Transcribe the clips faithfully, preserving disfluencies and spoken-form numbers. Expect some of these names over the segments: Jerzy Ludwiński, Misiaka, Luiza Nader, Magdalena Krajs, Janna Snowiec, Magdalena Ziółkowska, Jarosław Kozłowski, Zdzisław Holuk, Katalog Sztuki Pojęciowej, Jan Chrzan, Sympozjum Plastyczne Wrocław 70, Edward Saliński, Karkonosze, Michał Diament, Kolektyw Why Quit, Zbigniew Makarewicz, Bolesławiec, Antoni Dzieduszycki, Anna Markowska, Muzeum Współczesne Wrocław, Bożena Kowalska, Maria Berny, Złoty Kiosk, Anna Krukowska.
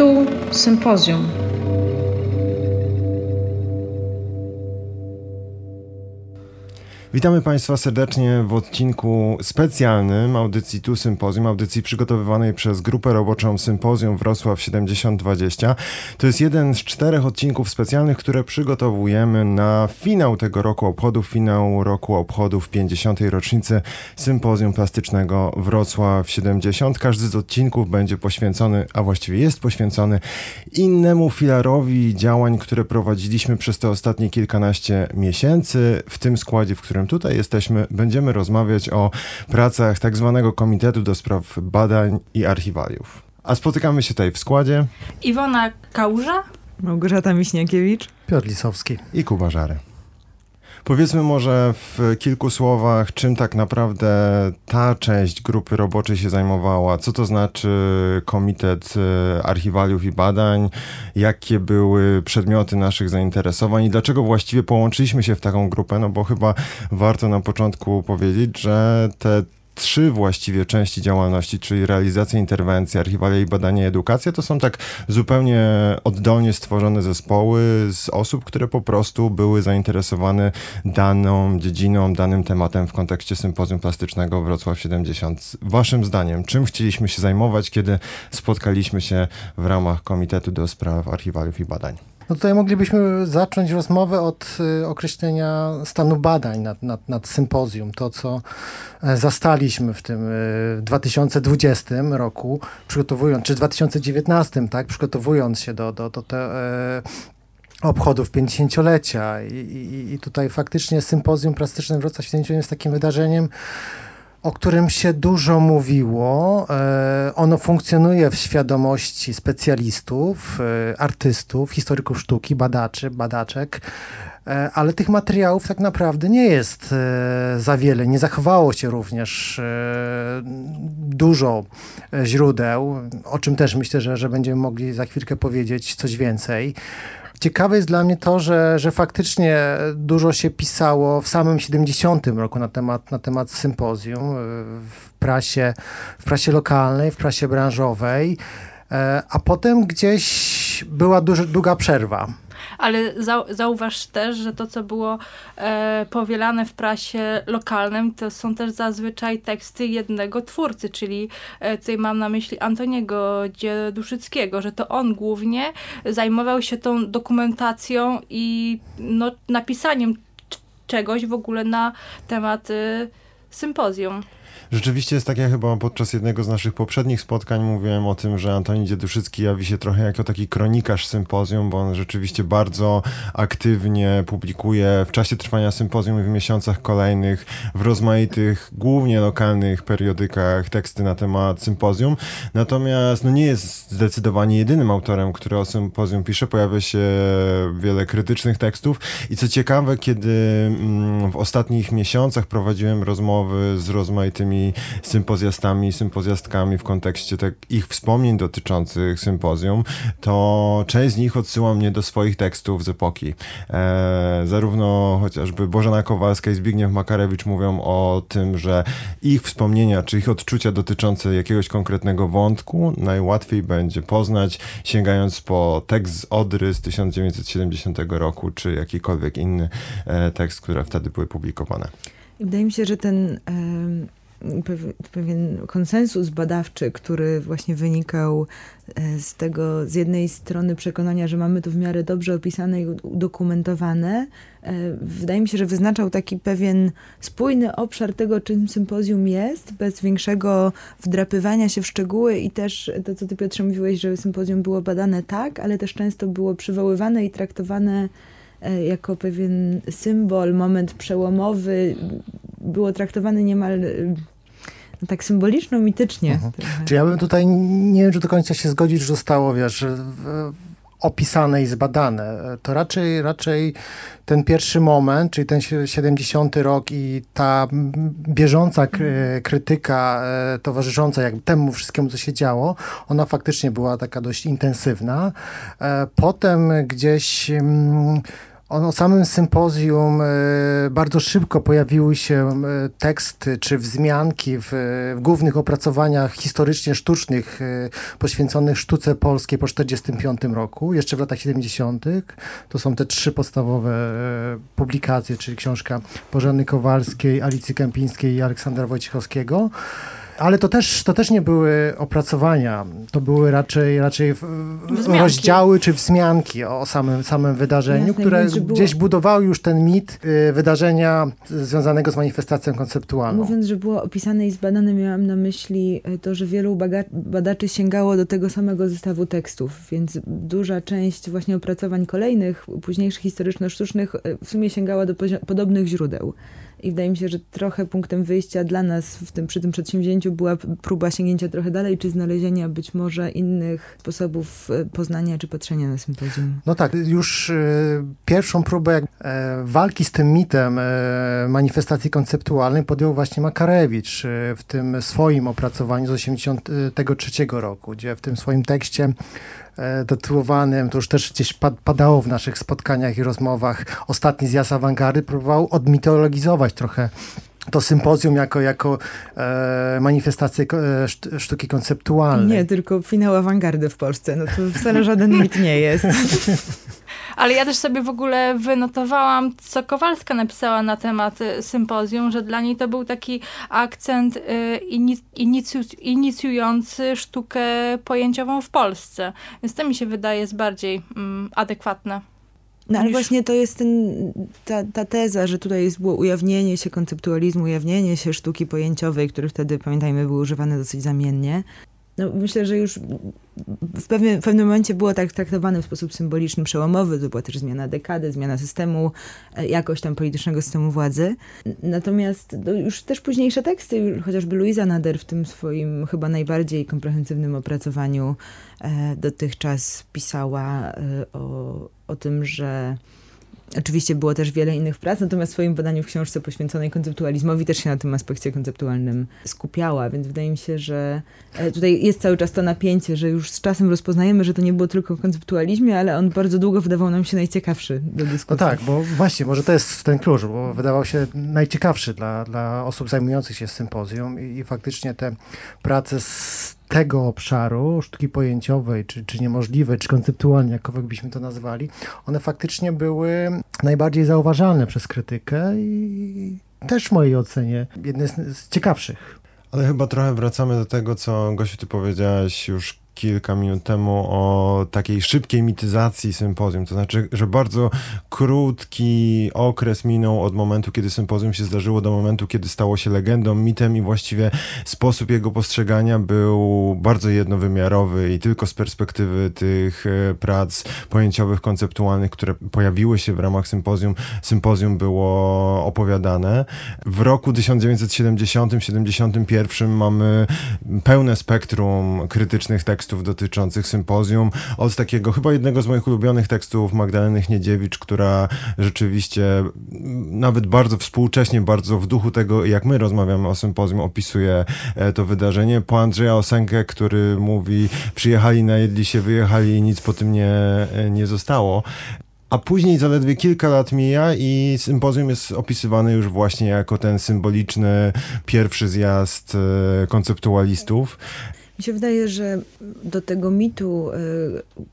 Tytuł Sympozjum. Witamy Państwa serdecznie w odcinku specjalnym audycji Tu Sympozjum, audycji przygotowywanej przez grupę roboczą Sympozjum Wrocław siedemdziesiąt dwadzieścia. To jest jeden z czterech odcinków specjalnych, które przygotowujemy na finał tego roku obchodów, finał roku obchodów pięćdziesiątej rocznicy Sympozjum Plastycznego Wrocław siedemdziesiąt. Każdy z odcinków będzie poświęcony, a właściwie jest poświęcony innemu filarowi działań, które prowadziliśmy przez te ostatnie kilkanaście miesięcy. W tym składzie, w którym tutaj jesteśmy, będziemy rozmawiać o pracach tak zwanego Komitetu do Spraw Badań i Archiwaliów. A spotykamy się tutaj w składzie Iwona Kałuża, Małgorzata Miśniakiewicz, Piotr Lisowski i Kuba Żary. Powiedzmy może w kilku słowach, czym tak naprawdę ta część grupy roboczej się zajmowała, co to znaczy Komitet Archiwaliów i Badań, jakie były przedmioty naszych zainteresowań i dlaczego właściwie połączyliśmy się w taką grupę, no bo chyba warto na początku powiedzieć, że te trzy właściwie części działalności, czyli realizacja, interwencja, archiwalia i badania i edukacja, to są tak zupełnie oddolnie stworzone zespoły z osób, które po prostu były zainteresowane daną dziedziną, danym tematem w kontekście Sympozjum Plastycznego Wrocław siedemdziesiąt. Waszym zdaniem, czym chcieliśmy się zajmować, kiedy spotkaliśmy się w ramach Komitetu do Spraw Archiwaliów i Badań? No tutaj moglibyśmy zacząć rozmowę od określenia stanu badań nad, nad, nad sympozjum. To, co zastaliśmy w tym dwa tysiące dwudziestym roku, przygotowując, czy dwa tysiące dziewiętnastym, tak, przygotowując się do, do, do te, e, obchodów pięćdziesięciolecia. I, i, I tutaj faktycznie Sympozjum Plastyczne Wrocław siedemdziesiąt jest takim wydarzeniem, o którym się dużo mówiło. E, ono funkcjonuje w świadomości specjalistów, e, artystów, historyków sztuki, badaczy, badaczek, e, ale tych materiałów tak naprawdę nie jest e, za wiele. Nie zachowało się również e, dużo źródeł, o czym też myślę, że, że będziemy mogli za chwilkę powiedzieć coś więcej. Ciekawe jest dla mnie to, że, że faktycznie dużo się pisało w samym siedemdziesiątym roku na temat, na temat sympozjum w prasie, w prasie lokalnej, w prasie branżowej, a potem gdzieś była duża, długa przerwa. Ale zauważ też, że to, co było e, powielane w prasie lokalnym, to są też zazwyczaj teksty jednego twórcy, czyli e, tutaj mam na myśli Antoniego Dzieduszyckiego, że to on głównie zajmował się tą dokumentacją i no, napisaniem c- czegoś w ogóle na temat y, sympozjum. Rzeczywiście jest tak, ja chyba podczas jednego z naszych poprzednich spotkań mówiłem o tym, że Antoni Dzieduszycki jawi się trochę jako taki kronikarz sympozjum, bo on rzeczywiście bardzo aktywnie publikuje w czasie trwania sympozjum i w miesiącach kolejnych w rozmaitych, głównie lokalnych periodykach teksty na temat sympozjum. Natomiast no, nie jest zdecydowanie jedynym autorem, który o sympozjum pisze. Pojawia się wiele krytycznych tekstów i co ciekawe, kiedy w ostatnich miesiącach prowadziłem rozmowy z rozmaitymi sympozjastami i sympozjastkami w kontekście tak ich wspomnień dotyczących sympozjum, to część z nich odsyła mnie do swoich tekstów z epoki. E, zarówno chociażby Bożena Kowalska i Zbigniew Makarewicz mówią o tym, że ich wspomnienia, czy ich odczucia dotyczące jakiegoś konkretnego wątku najłatwiej będzie poznać, sięgając po tekst z Odry z tysiąc dziewięćset siedemdziesiątego roku, czy jakikolwiek inny e, tekst, które wtedy były publikowane. Wydaje mi się, że ten... Y- pewien konsensus badawczy, który właśnie wynikał z tego, z jednej strony przekonania, że mamy to w miarę dobrze opisane i udokumentowane, wydaje mi się, że wyznaczał taki pewien spójny obszar tego, czym sympozjum jest, bez większego wdrapywania się w szczegóły i też to, co ty, Piotrze, mówiłeś, że sympozjum było badane tak, ale też często było przywoływane i traktowane jako pewien symbol, moment przełomowy, było traktowane niemal no, tak symboliczno-mitycznie. Mhm. Czy ja bym tutaj, nie wiem, czy do końca się zgodzić, że zostało, wiesz, w, opisane i zbadane. To raczej, raczej ten pierwszy moment, czyli ten siedemdziesiąty rok i ta bieżąca krytyka towarzysząca jak temu wszystkiemu, co się działo, ona faktycznie była taka dość intensywna. Potem gdzieś... O samym sympozjum bardzo szybko pojawiły się teksty czy wzmianki w, w głównych opracowaniach historycznie sztucznych poświęconych sztuce polskiej po tysiąc dziewięćset czterdziestym piątym roku, jeszcze w latach siedemdziesiątych. To są te trzy podstawowe publikacje, czyli książka Bożeny Kowalskiej, Alicji Kępińskiej i Aleksandra Wojciechowskiego. Ale to też, to też nie były opracowania, to były raczej, raczej wzmianki. Rozdziały czy wzmianki o samym, samym wydarzeniu, Jasne, które gdzieś było... budowały już ten mit y, wydarzenia związanego z manifestacją konceptualną. Mówiąc, że było opisane i zbadane, miałam na myśli to, że wielu baga- badaczy sięgało do tego samego zestawu tekstów, więc duża część właśnie opracowań kolejnych, późniejszych historyczno-sztucznych w sumie sięgała do pozi- podobnych źródeł. I wydaje mi się, że trochę punktem wyjścia dla nas w tym, przy tym przedsięwzięciu była próba sięgnięcia trochę dalej, czy znalezienia być może innych sposobów poznania czy patrzenia na sympozjum. No tak, już y, pierwszą próbę jak, y, walki z tym mitem y, manifestacji konceptualnej podjął właśnie Makarewicz y, w tym swoim opracowaniu z osiemdziesiątego trzeciego roku, gdzie w tym swoim tekście tytułowanym, to już też gdzieś padało w naszych spotkaniach i rozmowach, Ostatni zjazd awangardy, próbował odmitologizować trochę to sympozjum jako, jako e, manifestację sztuki konceptualnej. Nie, tylko finał awangardy w Polsce. No to wcale żaden mit nie jest. Ale ja też sobie w ogóle wynotowałam, co Kowalska napisała na temat sympozjum, że dla niej to był taki akcent inic- inicjujący sztukę pojęciową w Polsce. Więc to mi się wydaje jest bardziej mm, adekwatne. No ale właśnie to jest ten, ta, ta teza, że tutaj jest było ujawnienie się konceptualizmu, ujawnienie się sztuki pojęciowej, które wtedy, pamiętajmy, były używane dosyć zamiennie. No, myślę, że już w pewnym, w pewnym momencie było tak traktowane w sposób symboliczny, przełomowy. To była też zmiana dekady, zmiana systemu, jakoś tam politycznego systemu władzy. Natomiast no, już też późniejsze teksty, chociażby Luiza Nader w tym swoim chyba najbardziej komprehensywnym opracowaniu e, dotychczas pisała e, o, o tym, że... Oczywiście było też wiele innych prac, natomiast w swoim badaniu w książce poświęconej konceptualizmowi też się na tym aspekcie konceptualnym skupiała, więc wydaje mi się, że tutaj jest cały czas to napięcie, że już z czasem rozpoznajemy, że to nie było tylko o konceptualizmie, ale on bardzo długo wydawał nam się najciekawszy do dyskusji. No tak, bo właśnie, może to jest ten klucz, bo wydawał się najciekawszy dla, dla osób zajmujących się sympozjum i, i faktycznie te prace z tego obszaru, sztuki pojęciowej, czy, czy niemożliwej, czy konceptualnie, jakkolwiek byśmy to nazwali, one faktycznie były najbardziej zauważalne przez krytykę i też w mojej ocenie jedne z ciekawszych. Ale chyba trochę wracamy do tego, co Gosiu, ty powiedziałaś już kilka minut temu o takiej szybkiej mityzacji sympozjum. To znaczy, że bardzo krótki okres minął od momentu, kiedy sympozjum się zdarzyło, do momentu, kiedy stało się legendą, mitem i właściwie sposób jego postrzegania był bardzo jednowymiarowy i tylko z perspektywy tych prac pojęciowych, konceptualnych, które pojawiły się w ramach sympozjum, sympozjum było opowiadane. W roku tysiąc dziewięćset siedemdziesiątym do siedemdziesiątego pierwszego mamy pełne spektrum krytycznych tekstów dotyczących sympozjum. Od takiego chyba jednego z moich ulubionych tekstów Magdaleny Hniedziewicz, która rzeczywiście nawet bardzo współcześnie, bardzo w duchu tego, jak my rozmawiamy o sympozjum, opisuje to wydarzenie. Po Andrzeja Osękę, który mówi: przyjechali, najedli się, wyjechali i nic po tym nie, nie zostało. A później zaledwie kilka lat mija i sympozjum jest opisywany już właśnie jako ten symboliczny pierwszy zjazd konceptualistów. Mi się wydaje, że do tego mitu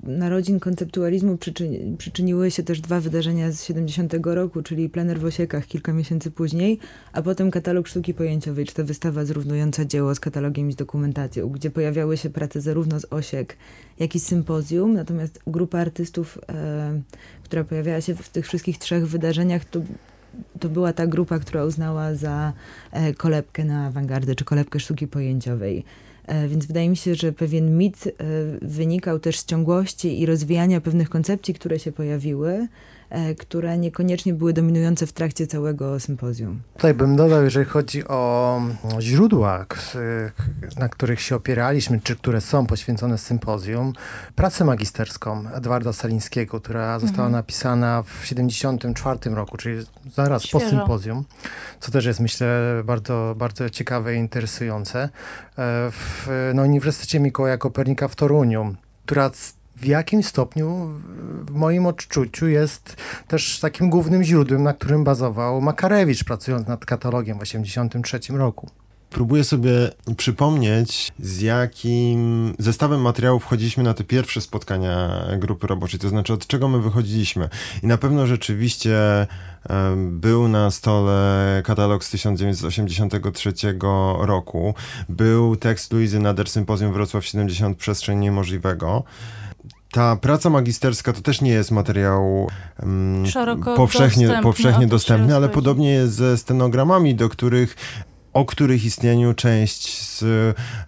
y, narodzin konceptualizmu przyczyni, przyczyniły się też dwa wydarzenia z siedemdziesiątego roku, czyli Plener w Osiekach kilka miesięcy później, a potem Katalog Sztuki Pojęciowej, czy ta wystawa zrównująca dzieło z katalogiem i z dokumentacją, gdzie pojawiały się prace zarówno z Osiek, jak i z sympozjum. Natomiast grupa artystów, y, która pojawiała się w tych wszystkich trzech wydarzeniach, to To była ta grupa, która uznała za kolebkę na awangardę, czy kolebkę sztuki pojęciowej. Więc wydaje mi się, że pewien mit wynikał też z ciągłości i rozwijania pewnych koncepcji, które się pojawiły, które niekoniecznie były dominujące w trakcie całego sympozjum. Tutaj bym dodał, jeżeli chodzi o źródła, na których się opieraliśmy, czy które są poświęcone sympozjum, pracę magisterską Edwarda Salińskiego, która została mhm. napisana w siedemdziesiątym czwartym roku, czyli zaraz Świeżo. po sympozjum, co też jest, myślę, bardzo, bardzo ciekawe i interesujące, w, na Uniwersytecie Mikołaja Kopernika w Toruniu, która w jakim stopniu w moim odczuciu jest też takim głównym źródłem, na którym bazował Makarewicz, pracując nad katalogiem w tysiąc dziewięćset osiemdziesiątym trzecim roku. Próbuję sobie przypomnieć, z jakim zestawem materiałów chodziliśmy na te pierwsze spotkania grupy roboczej, to znaczy od czego my wychodziliśmy. I na pewno rzeczywiście był na stole katalog z tysiąc dziewięćset osiemdziesiątego trzeciego roku, był tekst Luizy Nader, Sympozjum Wrocław siedemdziesiąt, Przestrzeń Niemożliwego. Ta praca magisterska to też nie jest materiał um, powszechnie dostępny, powszechnie dostępny ale podobnie jest ze stenogramami, do których o których istnieniu część z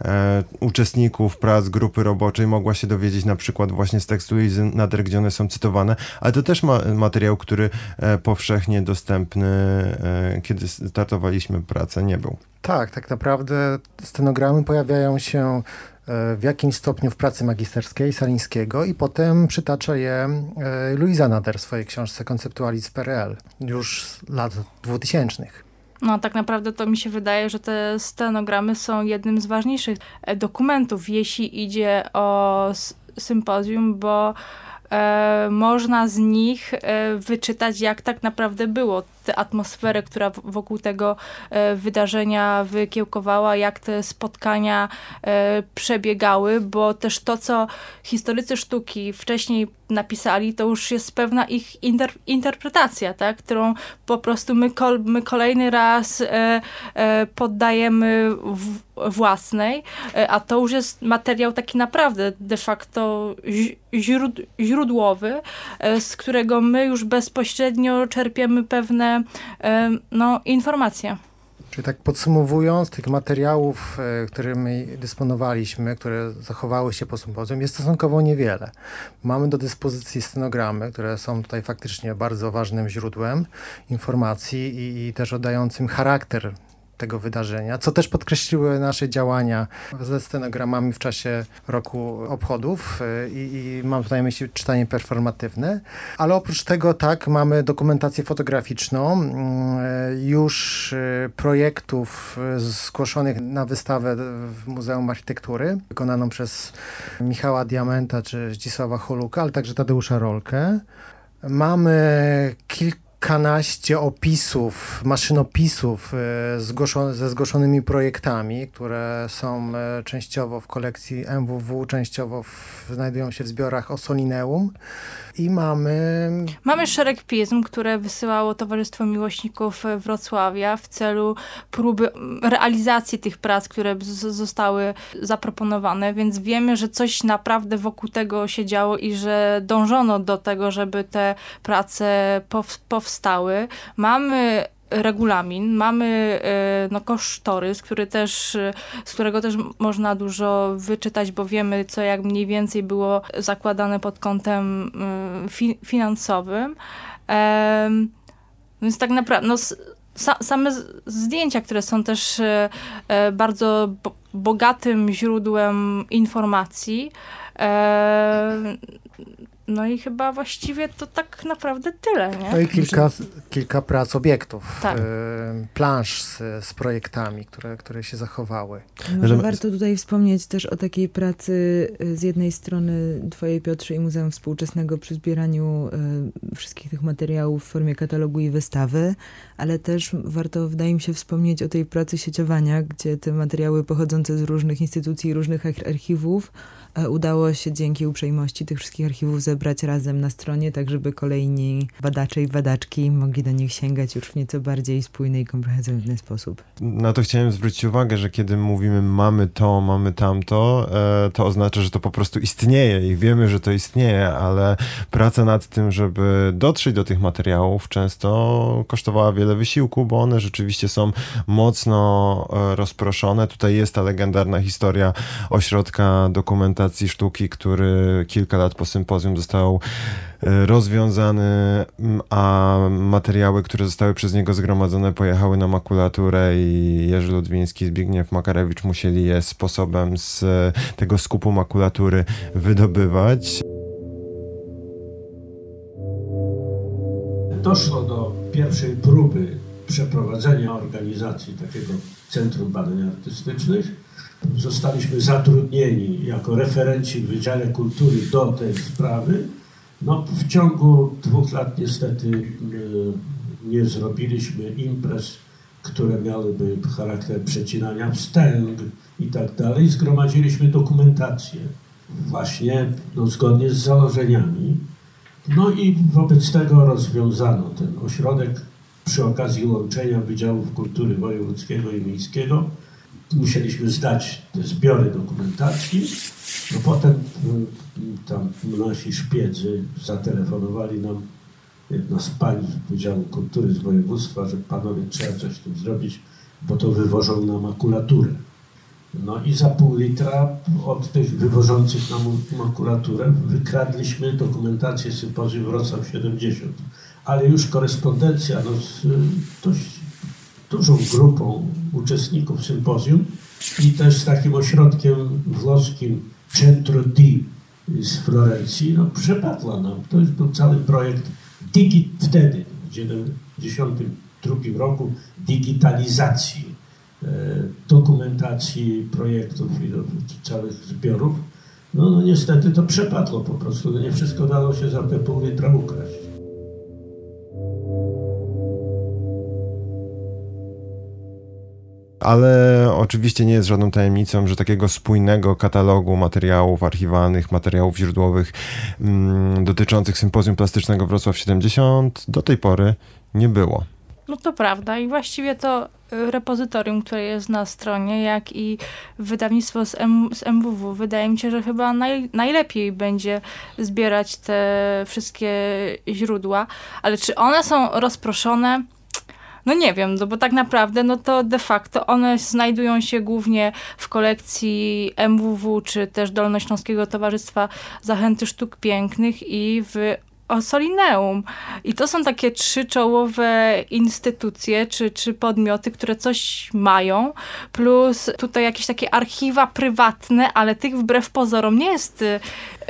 e, uczestników prac grupy roboczej mogła się dowiedzieć na przykład właśnie z tekstu Luizy Nader, gdzie one są cytowane, ale to też ma, materiał, który e, powszechnie dostępny, e, kiedy startowaliśmy pracę, nie był. Tak, tak naprawdę stenogramy pojawiają się w jakim stopniu w pracy magisterskiej Salińskiego i potem przytacza je Luiza Nader w swojej książce Konceptualizm P R L już z lat dwutysięcznych. No tak naprawdę to mi się wydaje, że te stenogramy są jednym z ważniejszych dokumentów, jeśli idzie o sympozjum, bo e, można z nich e, wyczytać, jak tak naprawdę było, tę atmosferę, która wokół tego e, wydarzenia wykiełkowała, jak te spotkania e, przebiegały, bo też to, co historycy sztuki wcześniej napisali, to już jest pewna ich inter- interpretacja, tak? Którą po prostu my, kol- my kolejny raz e, e, poddajemy w- własnej, e, a to już jest materiał taki naprawdę de facto źród- źródłowy, e, z którego my już bezpośrednio czerpiemy pewne e, no, informacje. Czyli tak podsumowując, tych materiałów, którymi dysponowaliśmy, które zachowały się po sympozjum, jest stosunkowo niewiele. Mamy do dyspozycji stenogramy, które są tutaj faktycznie bardzo ważnym źródłem informacji i, i też oddającym charakter tego wydarzenia, co też podkreśliły nasze działania ze stenogramami w czasie roku obchodów i, i mam tutaj na myśli czytanie performatywne, ale oprócz tego tak, mamy dokumentację fotograficzną już projektów zgłoszonych na wystawę w Muzeum Architektury, wykonaną przez Michała Diamenta czy Zdzisława Holuka, ale także Tadeusza Rolkę. Mamy kilka Kilkanaście opisów, maszynopisów zgłoszone, ze zgłoszonymi projektami, które są częściowo w kolekcji M W W, częściowo w, znajdują się w zbiorach Ossolineum. I mamy... Mamy szereg pism, które wysyłało Towarzystwo Miłośników Wrocławia w celu próby realizacji tych prac, które z- zostały zaproponowane, więc wiemy, że coś naprawdę wokół tego się działo i że dążono do tego, żeby te prace pow- powstały. Mamy regulamin, mamy no, kosztorys, który też, z którego też można dużo wyczytać, bo wiemy, co jak mniej więcej było zakładane pod kątem fi- finansowym. Ehm, więc tak naprawdę no, sa- same zdjęcia, które są też e, bardzo bo- bogatym źródłem informacji. E, No i chyba właściwie to tak naprawdę tyle, nie? No i kilka, kilka prac obiektów, tak. y, plansz z, z projektami, które, które się zachowały. Może że... warto tutaj wspomnieć też o takiej pracy z jednej strony twojej, Piotrze, i Muzeum Współczesnego przy zbieraniu y, wszystkich tych materiałów w formie katalogu i wystawy, ale też warto, wydaje mi się, wspomnieć o tej pracy sieciowania, gdzie te materiały pochodzące z różnych instytucji, różnych archiwów y, udało się dzięki uprzejmości tych wszystkich archiwów zebrać brać razem na stronie, tak żeby kolejni badacze i badaczki mogli do nich sięgać już w nieco bardziej spójny i komprehensywny sposób. Na to chciałem zwrócić uwagę, że kiedy mówimy mamy to, mamy tamto, to oznacza, że to po prostu istnieje i wiemy, że to istnieje, ale praca nad tym, żeby dotrzeć do tych materiałów, często kosztowała wiele wysiłku, bo one rzeczywiście są mocno rozproszone. Tutaj jest ta legendarna historia Ośrodka Dokumentacji Sztuki, który kilka lat po sympozjum został został rozwiązany, a materiały, które zostały przez niego zgromadzone, pojechały na makulaturę i Jerzy Ludwiński, Zbigniew Makarewicz musieli je sposobem z tego skupu makulatury wydobywać. Doszło do pierwszej próby przeprowadzenia organizacji takiego Centrum Badań Artystycznych zostaliśmy zatrudnieni jako referenci w Wydziale Kultury do tej sprawy. No, w ciągu dwóch lat niestety nie zrobiliśmy imprez, które miałyby charakter przecinania wstęg i tak dalej. Zgromadziliśmy dokumentację właśnie no, zgodnie z założeniami. No i wobec tego rozwiązano ten ośrodek przy okazji łączenia Wydziałów Kultury Wojewódzkiego i Miejskiego. Musieliśmy zdać te zbiory dokumentacji, no potem tam nasi szpiedzy zatelefonowali nam, jedna z pań z Wydziału Kultury z województwa, że panowie trzeba coś z tym zrobić, bo to wywożą nam makulaturę. No i za pół litra od tych wywożących nam makulaturę wykradliśmy dokumentację Sympozjum Wrocław siedemdziesiąt, ale już korespondencja no, z dość dużą grupą uczestników sympozjum i też z takim ośrodkiem włoskim Centro Di z Florencji, no przepadła nam. To już był cały projekt Digit wtedy, w tysiąc dziewięćset dziewięćdziesiątym drugim roku, digitalizacji e, dokumentacji projektów i do, całych zbiorów. No, no niestety to przepadło po prostu, nie wszystko dało się za te pół litra ukraść. Ale oczywiście nie jest żadną tajemnicą, że takiego spójnego katalogu materiałów archiwalnych, materiałów źródłowych mm, dotyczących Sympozjum Plastycznego Wrocław siedemdziesiąt do tej pory nie było. No to prawda i właściwie to repozytorium, które jest na stronie, jak i wydawnictwo z, M- z M W W, wydaje mi się, że chyba naj- najlepiej będzie zbierać te wszystkie źródła, ale czy one są rozproszone? No nie wiem, no bo tak naprawdę no to de facto one znajdują się głównie w kolekcji M W W czy też Dolnośląskiego Towarzystwa Zachęty Sztuk Pięknych i w Ossolineum. I to są takie trzy czołowe instytucje czy, czy podmioty, które coś mają, plus tutaj jakieś takie archiwa prywatne, ale tych wbrew pozorom nie jest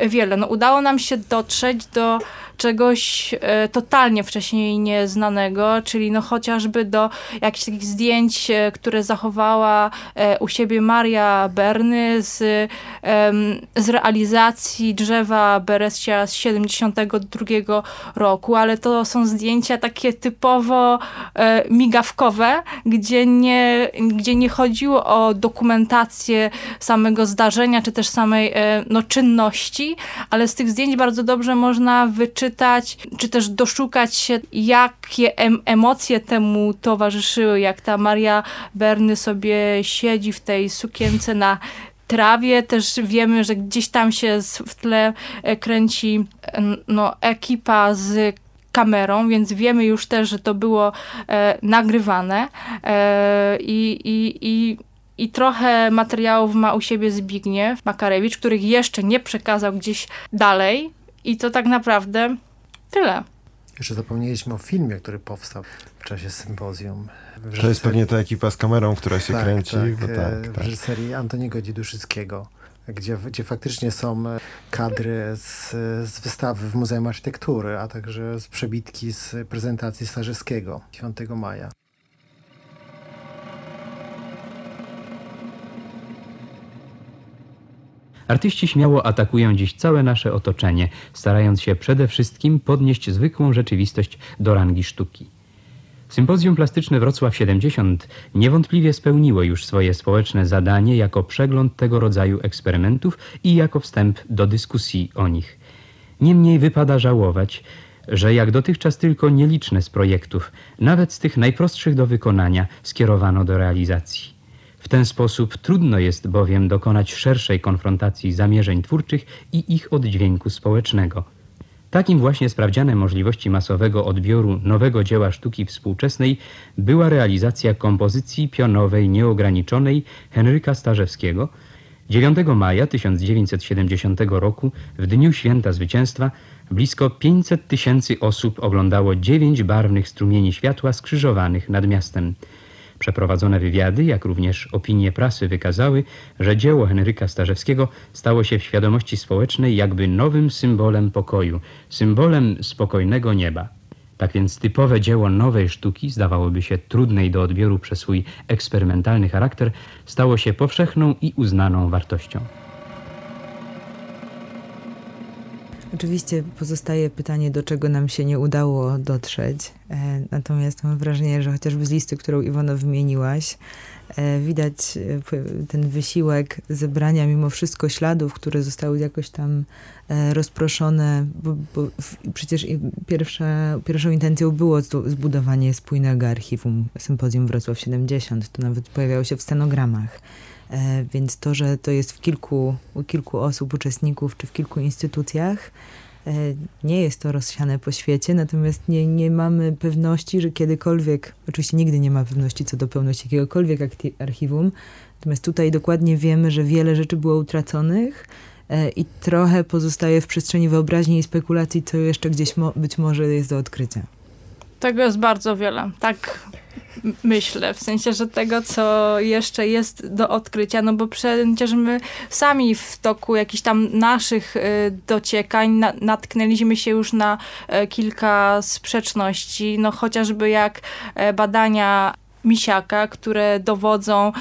wiele. No, udało nam się dotrzeć do czegoś totalnie wcześniej nieznanego, czyli no chociażby do jakichś takich zdjęć, które zachowała u siebie Maria Berny z, z realizacji drzewa Berescia z siedemdziesiątego drugiego roku, ale to są zdjęcia takie typowo migawkowe, gdzie nie, gdzie nie chodziło o dokumentację samego zdarzenia, czy też samej no, czynności, ale z tych zdjęć bardzo dobrze można wyczytać czytać, czy też doszukać się, jakie em- emocje temu towarzyszyły, jak ta Maria Berny sobie siedzi w tej sukience na trawie. Też wiemy, że gdzieś tam się w tle kręci no, ekipa z kamerą, więc wiemy już też, że to było e, nagrywane e, i, i, i I trochę materiałów ma u siebie Zbigniew Makarewicz, których jeszcze nie przekazał gdzieś dalej. I to tak naprawdę tyle. Jeszcze zapomnieliśmy o filmie, który powstał w czasie sympozjum. W to jest pewnie ta ekipa z kamerą, która się tak, kręci. Tak, bo tak, w tak. reżyserii Antoniego Dzieduszyckiego, gdzie, gdzie faktycznie są kadry z, z wystawy w Muzeum Architektury, a także z przebitki z prezentacji Stażewskiego dziewiątego maja. Artyści śmiało atakują dziś całe nasze otoczenie, starając się przede wszystkim podnieść zwykłą rzeczywistość do rangi sztuki. Sympozjum Plastyczne Wrocław siedemdziesiąt niewątpliwie spełniło już swoje społeczne zadanie jako przegląd tego rodzaju eksperymentów i jako wstęp do dyskusji o nich. Niemniej wypada żałować, że jak dotychczas tylko nieliczne z projektów, nawet z tych najprostszych do wykonania, skierowano do realizacji. W ten sposób trudno jest bowiem dokonać szerszej konfrontacji zamierzeń twórczych i ich oddźwięku społecznego. Takim właśnie sprawdzianem możliwości masowego odbioru nowego dzieła sztuki współczesnej była realizacja kompozycji pionowej nieograniczonej Henryka Stażewskiego. dziewiątego maja tysiąc dziewięćset siedemdziesiątego roku, w Dniu Święta Zwycięstwa, blisko pięćset tysięcy osób oglądało dziewięć barwnych strumieni światła skrzyżowanych nad miastem. Przeprowadzone wywiady, jak również opinie prasy wykazały, że dzieło Henryka Stażewskiego stało się w świadomości społecznej jakby nowym symbolem pokoju, symbolem spokojnego nieba. Tak więc typowe dzieło nowej sztuki, zdawałoby się trudnej do odbioru przez swój eksperymentalny charakter, stało się powszechną i uznaną wartością. Oczywiście pozostaje pytanie, do czego nam się nie udało dotrzeć. Natomiast mam wrażenie, że chociażby z listy, którą Iwono wymieniłaś, widać ten wysiłek zebrania mimo wszystko śladów, które zostały jakoś tam rozproszone, bo, bo przecież pierwsza, pierwszą intencją było zbudowanie spójnego archiwum Sympozjum Wrocław siedemdziesiąt. To nawet pojawiało się w stenogramach. Więc to, że to jest w kilku, u kilku osób, uczestników czy w kilku instytucjach, nie jest to rozsiane po świecie, natomiast nie, nie mamy pewności, że kiedykolwiek, oczywiście nigdy nie ma pewności co do pełności jakiegokolwiek archiwum, natomiast tutaj dokładnie wiemy, że wiele rzeczy było utraconych i trochę pozostaje w przestrzeni wyobraźni i spekulacji, co jeszcze gdzieś mo- być może jest do odkrycia. Tego jest bardzo wiele, tak myślę, w sensie, że tego, co jeszcze jest do odkrycia, no bo przecież my sami w toku jakichś tam naszych dociekań na, natknęliśmy się już na kilka sprzeczności, no chociażby jak badania Misiaka, które dowodzą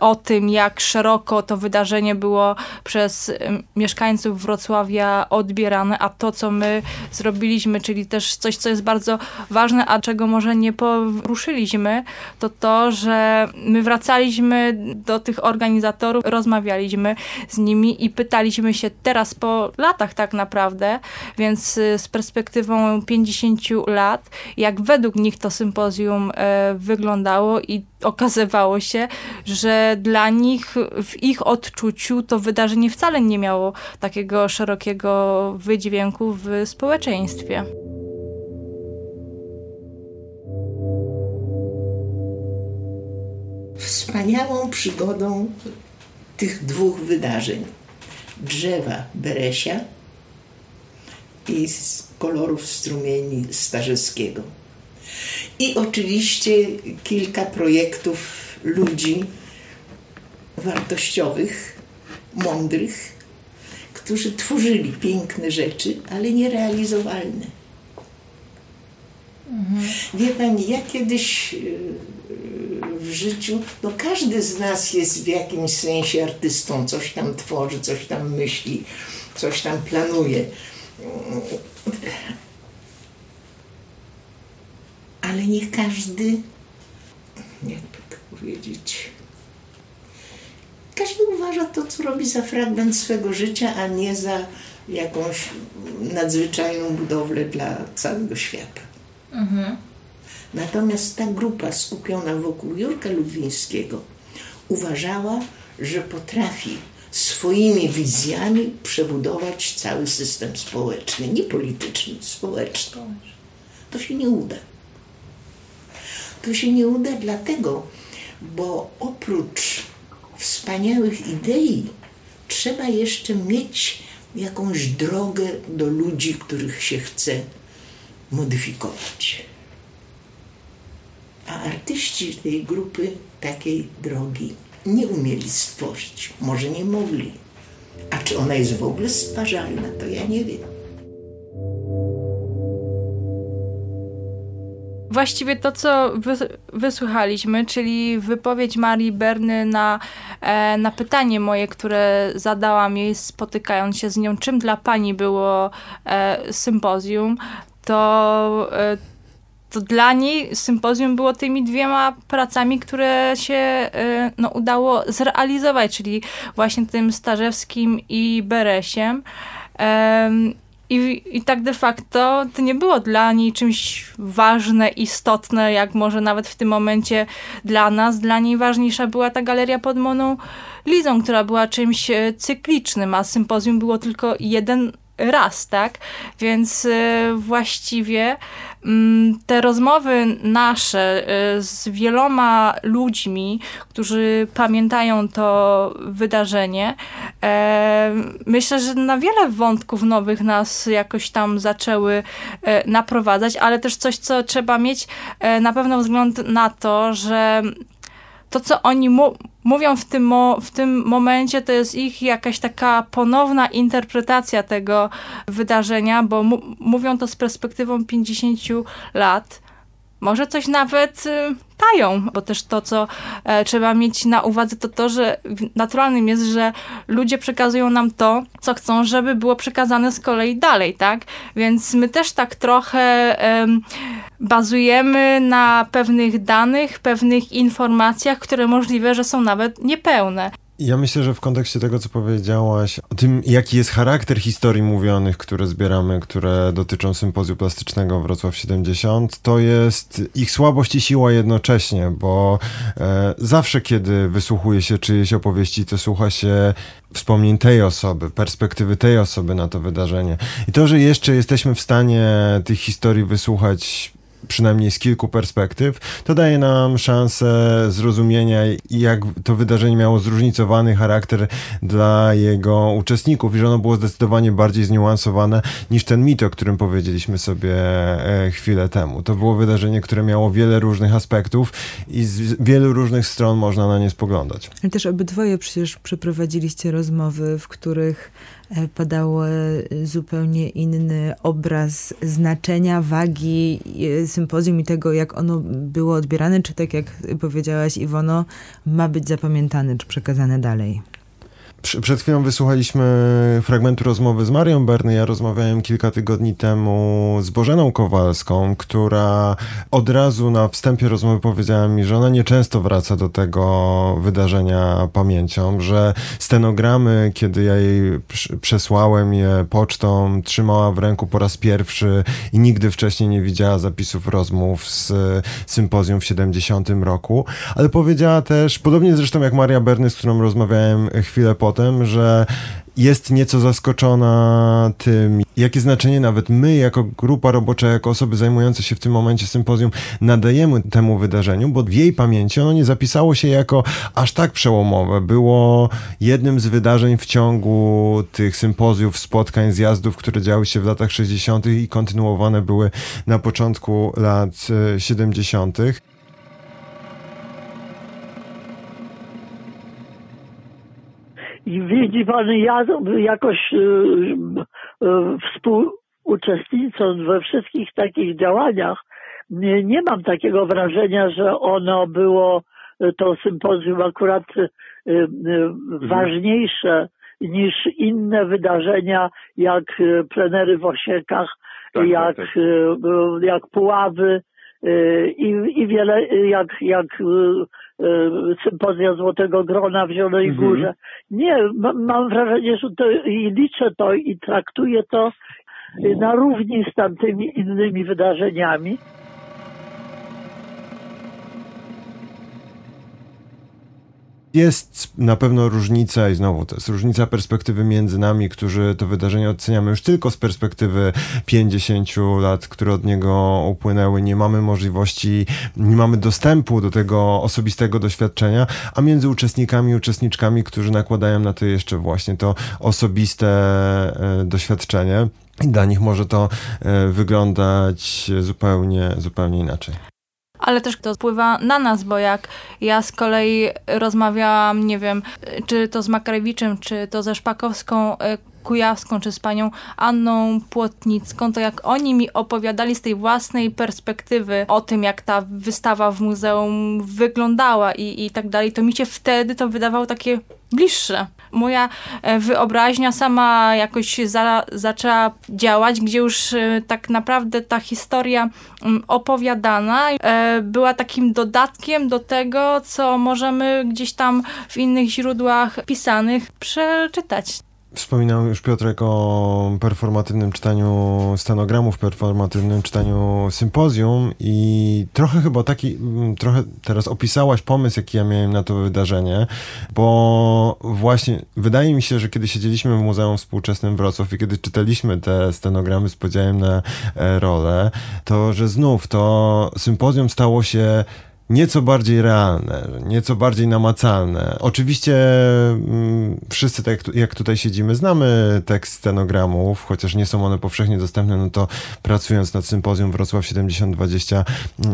o tym, jak szeroko to wydarzenie było przez mieszkańców Wrocławia odbierane, a to, co my zrobiliśmy, czyli też coś, co jest bardzo ważne, a czego może nie poruszyliśmy, to to, że my wracaliśmy do tych organizatorów, rozmawialiśmy z nimi i pytaliśmy się teraz po latach tak naprawdę, więc z perspektywą pięćdziesięciu lat, jak według nich to sympozjum wyglądało i okazywało się, że dla nich, w ich odczuciu, to wydarzenie wcale nie miało takiego szerokiego wydźwięku w społeczeństwie. Wspaniałą przygodą tych dwóch wydarzeń, drzewa Beresia i kolorów strumieni Stażewskiego. I oczywiście kilka projektów ludzi wartościowych, mądrych, którzy tworzyli piękne rzeczy, ale nierealizowalne. Mhm. Wie pani, ja kiedyś w życiu, no każdy z nas jest w jakimś sensie artystą, coś tam tworzy, coś tam myśli, coś tam planuje. Ale nie każdy, jakby to powiedzieć, każdy uważa to, co robi, za fragment swego życia, a nie za jakąś nadzwyczajną budowlę dla całego świata. Mhm. Natomiast ta grupa skupiona wokół Jurka Ludwińskiego uważała, że potrafi swoimi wizjami przebudować cały system społeczny, nie polityczny, społeczny. To się nie uda. To się nie uda dlatego, bo oprócz wspaniałych idei trzeba jeszcze mieć jakąś drogę do ludzi, których się chce modyfikować. A artyści tej grupy takiej drogi nie umieli stworzyć, może nie mogli. A czy ona jest w ogóle stwarzalna, to ja nie wiem. Właściwie to, co wysłuchaliśmy, czyli wypowiedź Marii Berny na, na pytanie moje, które zadałam jej, spotykając się z nią, czym dla pani było sympozjum, to, to dla niej sympozjum było tymi dwiema pracami, które się no, udało zrealizować, czyli właśnie tym Stażewskim i Beresiem. I, I tak de facto to nie było dla niej czymś ważne, istotne, jak może nawet w tym momencie dla nas. Dla niej ważniejsza była ta galeria pod Moną Lizą, która była czymś cyklicznym, a sympozjum było tylko jeden raz, tak? Więc właściwie te rozmowy nasze z wieloma ludźmi, którzy pamiętają to wydarzenie, myślę, że na wiele wątków nowych nas jakoś tam zaczęły naprowadzać, ale też coś, co trzeba mieć na pewno wzgląd na to, że to, co oni mu- mówią w tym, mo- w tym momencie, to jest ich jakaś taka ponowna interpretacja tego wydarzenia, bo mu- mówią to z perspektywą pięćdziesięciu lat. Może coś nawet y, tają, bo też to, co e, trzeba mieć na uwadze, to to, że naturalnym jest, że ludzie przekazują nam to, co chcą, żeby było przekazane z kolei dalej, tak? Więc my też tak trochę y, bazujemy na pewnych danych, pewnych informacjach, które możliwe, że są nawet niepełne. Ja myślę, że w kontekście tego, co powiedziałaś, o tym, jaki jest charakter historii mówionych, które zbieramy, które dotyczą Sympozjum Plastycznego Wrocław siedemdziesiąt, to jest ich słabość i siła jednocześnie, bo e, zawsze, kiedy wysłuchuje się czyjeś opowieści, to słucha się wspomnień tej osoby, perspektywy tej osoby na to wydarzenie. I to, że jeszcze jesteśmy w stanie tych historii wysłuchać przynajmniej z kilku perspektyw, to daje nam szansę zrozumienia, jak to wydarzenie miało zróżnicowany charakter dla jego uczestników i że ono było zdecydowanie bardziej zniuansowane niż ten mit, o którym powiedzieliśmy sobie chwilę temu. To było wydarzenie, które miało wiele różnych aspektów i z wielu różnych stron można na nie spoglądać. Ale też obydwoje przecież przeprowadziliście rozmowy, w których padał zupełnie inny obraz znaczenia, wagi sympozjum i tego, jak ono było odbierane, czy tak jak powiedziałaś, Iwono, ma być zapamiętane, czy przekazane dalej. Przed chwilą wysłuchaliśmy fragmentu rozmowy z Marią Berny. Ja rozmawiałem kilka tygodni temu z Bożeną Kowalską, która od razu na wstępie rozmowy powiedziała mi, że ona nieczęsto wraca do tego wydarzenia pamięcią, że stenogramy, kiedy ja jej przesłałem je pocztą, trzymała w ręku po raz pierwszy i nigdy wcześniej nie widziała zapisów rozmów z sympozjum w siedemdziesiątym roku. Ale powiedziała też, podobnie zresztą jak Maria Berny, z którą rozmawiałem chwilę po Potem, że jest nieco zaskoczona tym, jakie znaczenie nawet my jako grupa robocza, jako osoby zajmujące się w tym momencie sympozjum nadajemy temu wydarzeniu, bo w jej pamięci ono nie zapisało się jako aż tak przełomowe. Było jednym z wydarzeń w ciągu tych sympozjów, spotkań, zjazdów, które działy się w latach sześćdziesiątych i kontynuowane były na początku lat siedemdziesiątych. I widzi pan, ja jakoś y, y, y, współuczestnicząc we wszystkich takich działaniach, nie, nie mam takiego wrażenia, że ono było, to sympozjum akurat y, y, ważniejsze niż inne wydarzenia, jak plenery w Osiekach, tak, jak, tak. Y, jak Puławy y, i, i wiele, jak... jak y, sympozja Złotego Grona w Zielonej mhm. Górze. Nie, mam, mam wrażenie, że to i liczę to i traktuję to na równi z tamtymi innymi wydarzeniami. Jest na pewno różnica i znowu to jest różnica perspektywy między nami, którzy to wydarzenie oceniamy już tylko z perspektywy pięćdziesięciu lat, które od niego upłynęły. Nie mamy możliwości, nie mamy dostępu do tego osobistego doświadczenia, a między uczestnikami i uczestniczkami, którzy nakładają na to jeszcze właśnie to osobiste doświadczenie. I dla nich może to wyglądać zupełnie, zupełnie inaczej. Ale też to wpływa na nas, bo jak ja z kolei rozmawiałam, nie wiem, czy to z Makarewiczem, czy to ze Szpakowską Kujawską, czy z panią Anną Płotnicką, to jak oni mi opowiadali z tej własnej perspektywy o tym, jak ta wystawa w muzeum wyglądała i, i tak dalej, to mi się wtedy to wydawało takie bliższe. Moja wyobraźnia sama jakoś za, zaczęła działać, gdzie już tak naprawdę ta historia opowiadana była takim dodatkiem do tego, co możemy gdzieś tam w innych źródłach pisanych przeczytać. Wspominał już Piotrek o performatywnym czytaniu stenogramów, performatywnym czytaniu sympozjum i trochę chyba taki, trochę teraz opisałaś pomysł, jaki ja miałem na to wydarzenie, bo właśnie wydaje mi się, że kiedy siedzieliśmy w Muzeum Współczesnym Wrocław i kiedy czytaliśmy te stenogramy z podziałem na role, to że znów to sympozjum stało się nieco bardziej realne, nieco bardziej namacalne. Oczywiście wszyscy, tak jak tutaj siedzimy, znamy tekst scenogramów, chociaż nie są one powszechnie dostępne, no to pracując nad Sympozjum Wrocław siedemdziesiąt dwadzieścia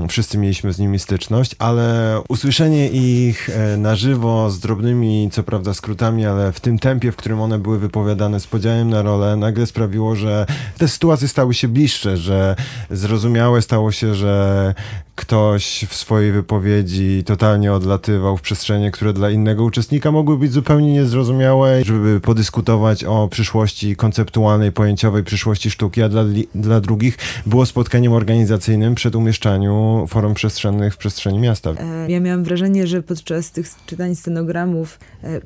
wszyscy mieliśmy z nimi styczność, ale usłyszenie ich na żywo z drobnymi, co prawda skrótami, ale w tym tempie, w którym one były wypowiadane z podziałem na role, nagle sprawiło, że te sytuacje stały się bliższe, że zrozumiałe stało się, że ktoś w swojej wypowiedzi totalnie odlatywał w przestrzenie, które dla innego uczestnika mogły być zupełnie niezrozumiałe, żeby podyskutować o przyszłości konceptualnej, pojęciowej, przyszłości sztuki, a dla, dla drugich było spotkaniem organizacyjnym przed umieszczaniem form przestrzennych w przestrzeni miasta. Ja miałam wrażenie, że podczas tych czytań scenogramów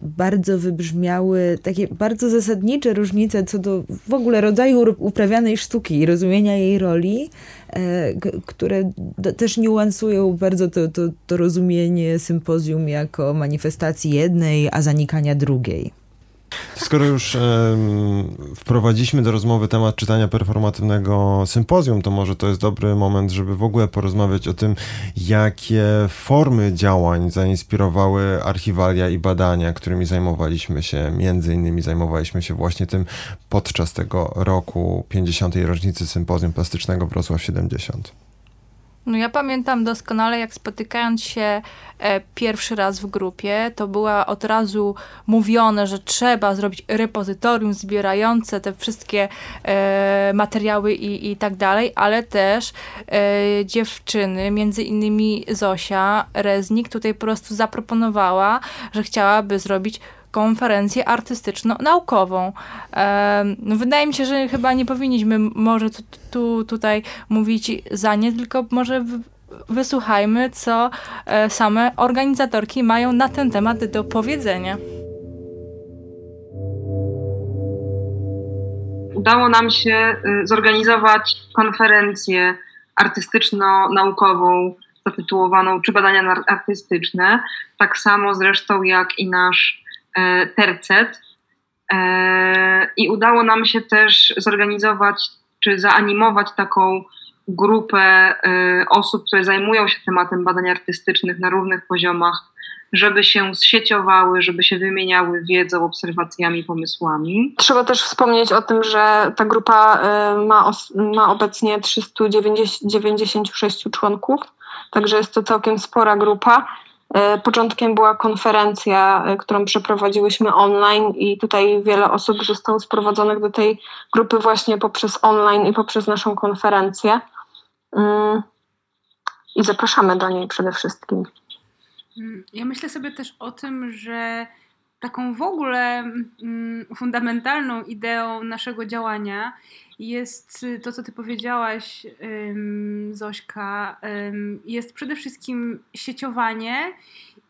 bardzo wybrzmiały takie bardzo zasadnicze różnice co do w ogóle rodzaju uprawianej sztuki i rozumienia jej roli, które do, też niuansują bardzo to, to, to rozumienie sympozjum jako manifestacji jednej, a zanikania drugiej. Skoro już um, wprowadziliśmy do rozmowy temat czytania performatywnego sympozjum, to może to jest dobry moment, żeby w ogóle porozmawiać o tym, jakie formy działań zainspirowały archiwalia i badania, którymi zajmowaliśmy się, między innymi zajmowaliśmy się właśnie tym podczas tego roku pięćdziesiątej rocznicy Sympozjum Plastycznego Wrocław siedemdziesiąt. No ja pamiętam doskonale, jak spotykając się e, pierwszy raz w grupie, to była od razu mówione, że trzeba zrobić repozytorium zbierające te wszystkie e, materiały i, i tak dalej, ale też e, dziewczyny, między innymi Zofia Reznik, tutaj po prostu zaproponowała, że chciałaby zrobić konferencję artystyczno-naukową. E, no wydaje mi się, że chyba nie powinniśmy może tu, tu, tutaj mówić za nie, tylko może w, wysłuchajmy, co e, same organizatorki mają na ten temat do powiedzenia. Udało nam się zorganizować konferencję artystyczno-naukową zatytułowaną Czy badania artystyczne? Tak samo zresztą jak i nasz tercet i udało nam się też zorganizować czy zaanimować taką grupę osób, które zajmują się tematem badań artystycznych na różnych poziomach, żeby się zsieciowały, żeby się wymieniały wiedzą, obserwacjami, pomysłami. Trzeba też wspomnieć o tym, że ta grupa ma, ma obecnie trzysta dziewięćdziesiąt sześć członków, także jest to całkiem spora grupa. Początkiem była konferencja, którą przeprowadziłyśmy online i tutaj wiele osób zostało sprowadzonych do tej grupy właśnie poprzez online i poprzez naszą konferencję. I zapraszamy do niej przede wszystkim. Ja myślę sobie też o tym, że taką w ogóle fundamentalną ideą naszego działania jest to, co ty powiedziałaś, Zośka, jest przede wszystkim sieciowanie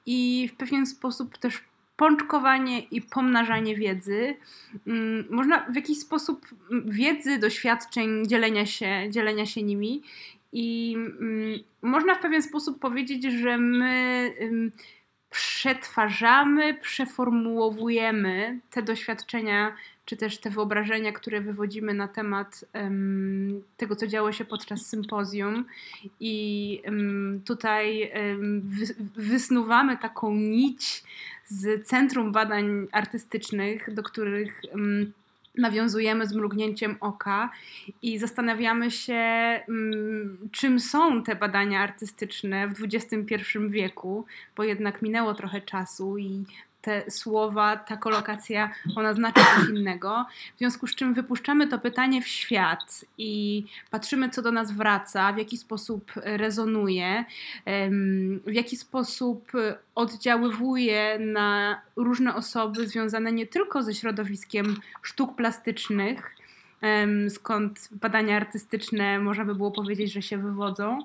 i w pewien sposób też pączkowanie i pomnażanie wiedzy. Można w jakiś sposób wiedzy, doświadczeń, dzielenia się, dzielenia się nimi i można w pewien sposób powiedzieć, że my przetwarzamy, przeformułowujemy te doświadczenia czy też te wyobrażenia, które wywodzimy na temat um, tego, co działo się podczas sympozjum i um, tutaj um, wy, wysnuwamy taką nić z Centrum Badań Artystycznych, do których um, nawiązujemy z mrugnięciem oka i zastanawiamy się, um, czym są te badania artystyczne w dwudziestym pierwszym wieku, bo jednak minęło trochę czasu i te słowa, ta kolokacja, ona znaczy coś innego. W związku z czym wypuszczamy to pytanie w świat i patrzymy, co do nas wraca, w jaki sposób rezonuje, w jaki sposób oddziaływuje na różne osoby związane nie tylko ze środowiskiem sztuk plastycznych, skąd badania artystyczne można by było powiedzieć, że się wywodzą,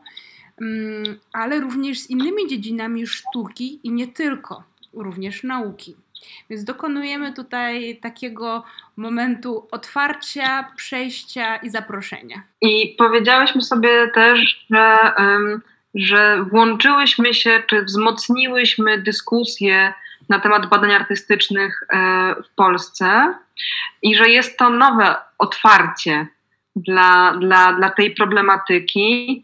ale również z innymi dziedzinami sztuki i nie tylko. Również nauki. Więc dokonujemy tutaj takiego momentu otwarcia, przejścia i zaproszenia. I powiedziałyśmy sobie też, że, że włączyłyśmy się, czy wzmocniłyśmy dyskusję na temat badań artystycznych w Polsce i że jest to nowe otwarcie dla, dla, dla tej problematyki,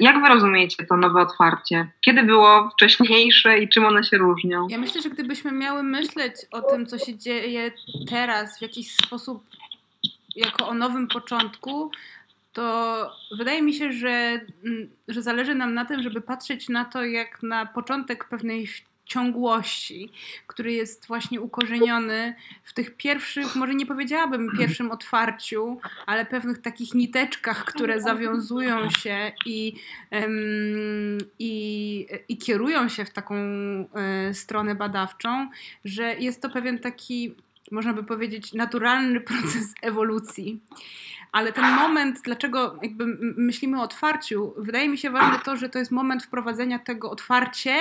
Jak wy rozumiecie to nowe otwarcie? Kiedy było wcześniejsze i czym one się różnią? Ja myślę, że gdybyśmy miały myśleć o tym, co się dzieje teraz w jakiś sposób jako o nowym początku, to wydaje mi się, że, że zależy nam na tym, żeby patrzeć na to jak na początek pewnej ciągłości, który jest właśnie ukorzeniony w tych pierwszych, może nie powiedziałabym pierwszym otwarciu, ale pewnych takich niteczkach, które zawiązują się i, i, i kierują się w taką stronę badawczą, że jest to pewien taki, można by powiedzieć, naturalny proces ewolucji. Ale ten moment, dlaczego jakby myślimy o otwarciu, wydaje mi się ważne to, że to jest moment wprowadzenia tego otwarcie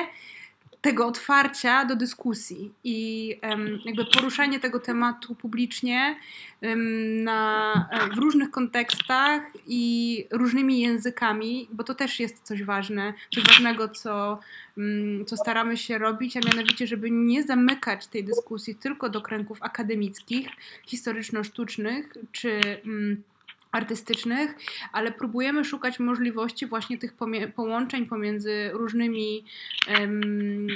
tego otwarcia do dyskusji i um, jakby poruszanie tego tematu publicznie um, na, w różnych kontekstach i różnymi językami, bo to też jest coś ważne, coś ważnego, co, um, co staramy się robić, a mianowicie, żeby nie zamykać tej dyskusji tylko do kręgów akademickich, historyczno-sztucznych czy um, artystycznych, ale próbujemy szukać możliwości właśnie tych pomie- połączeń pomiędzy różnymi, um,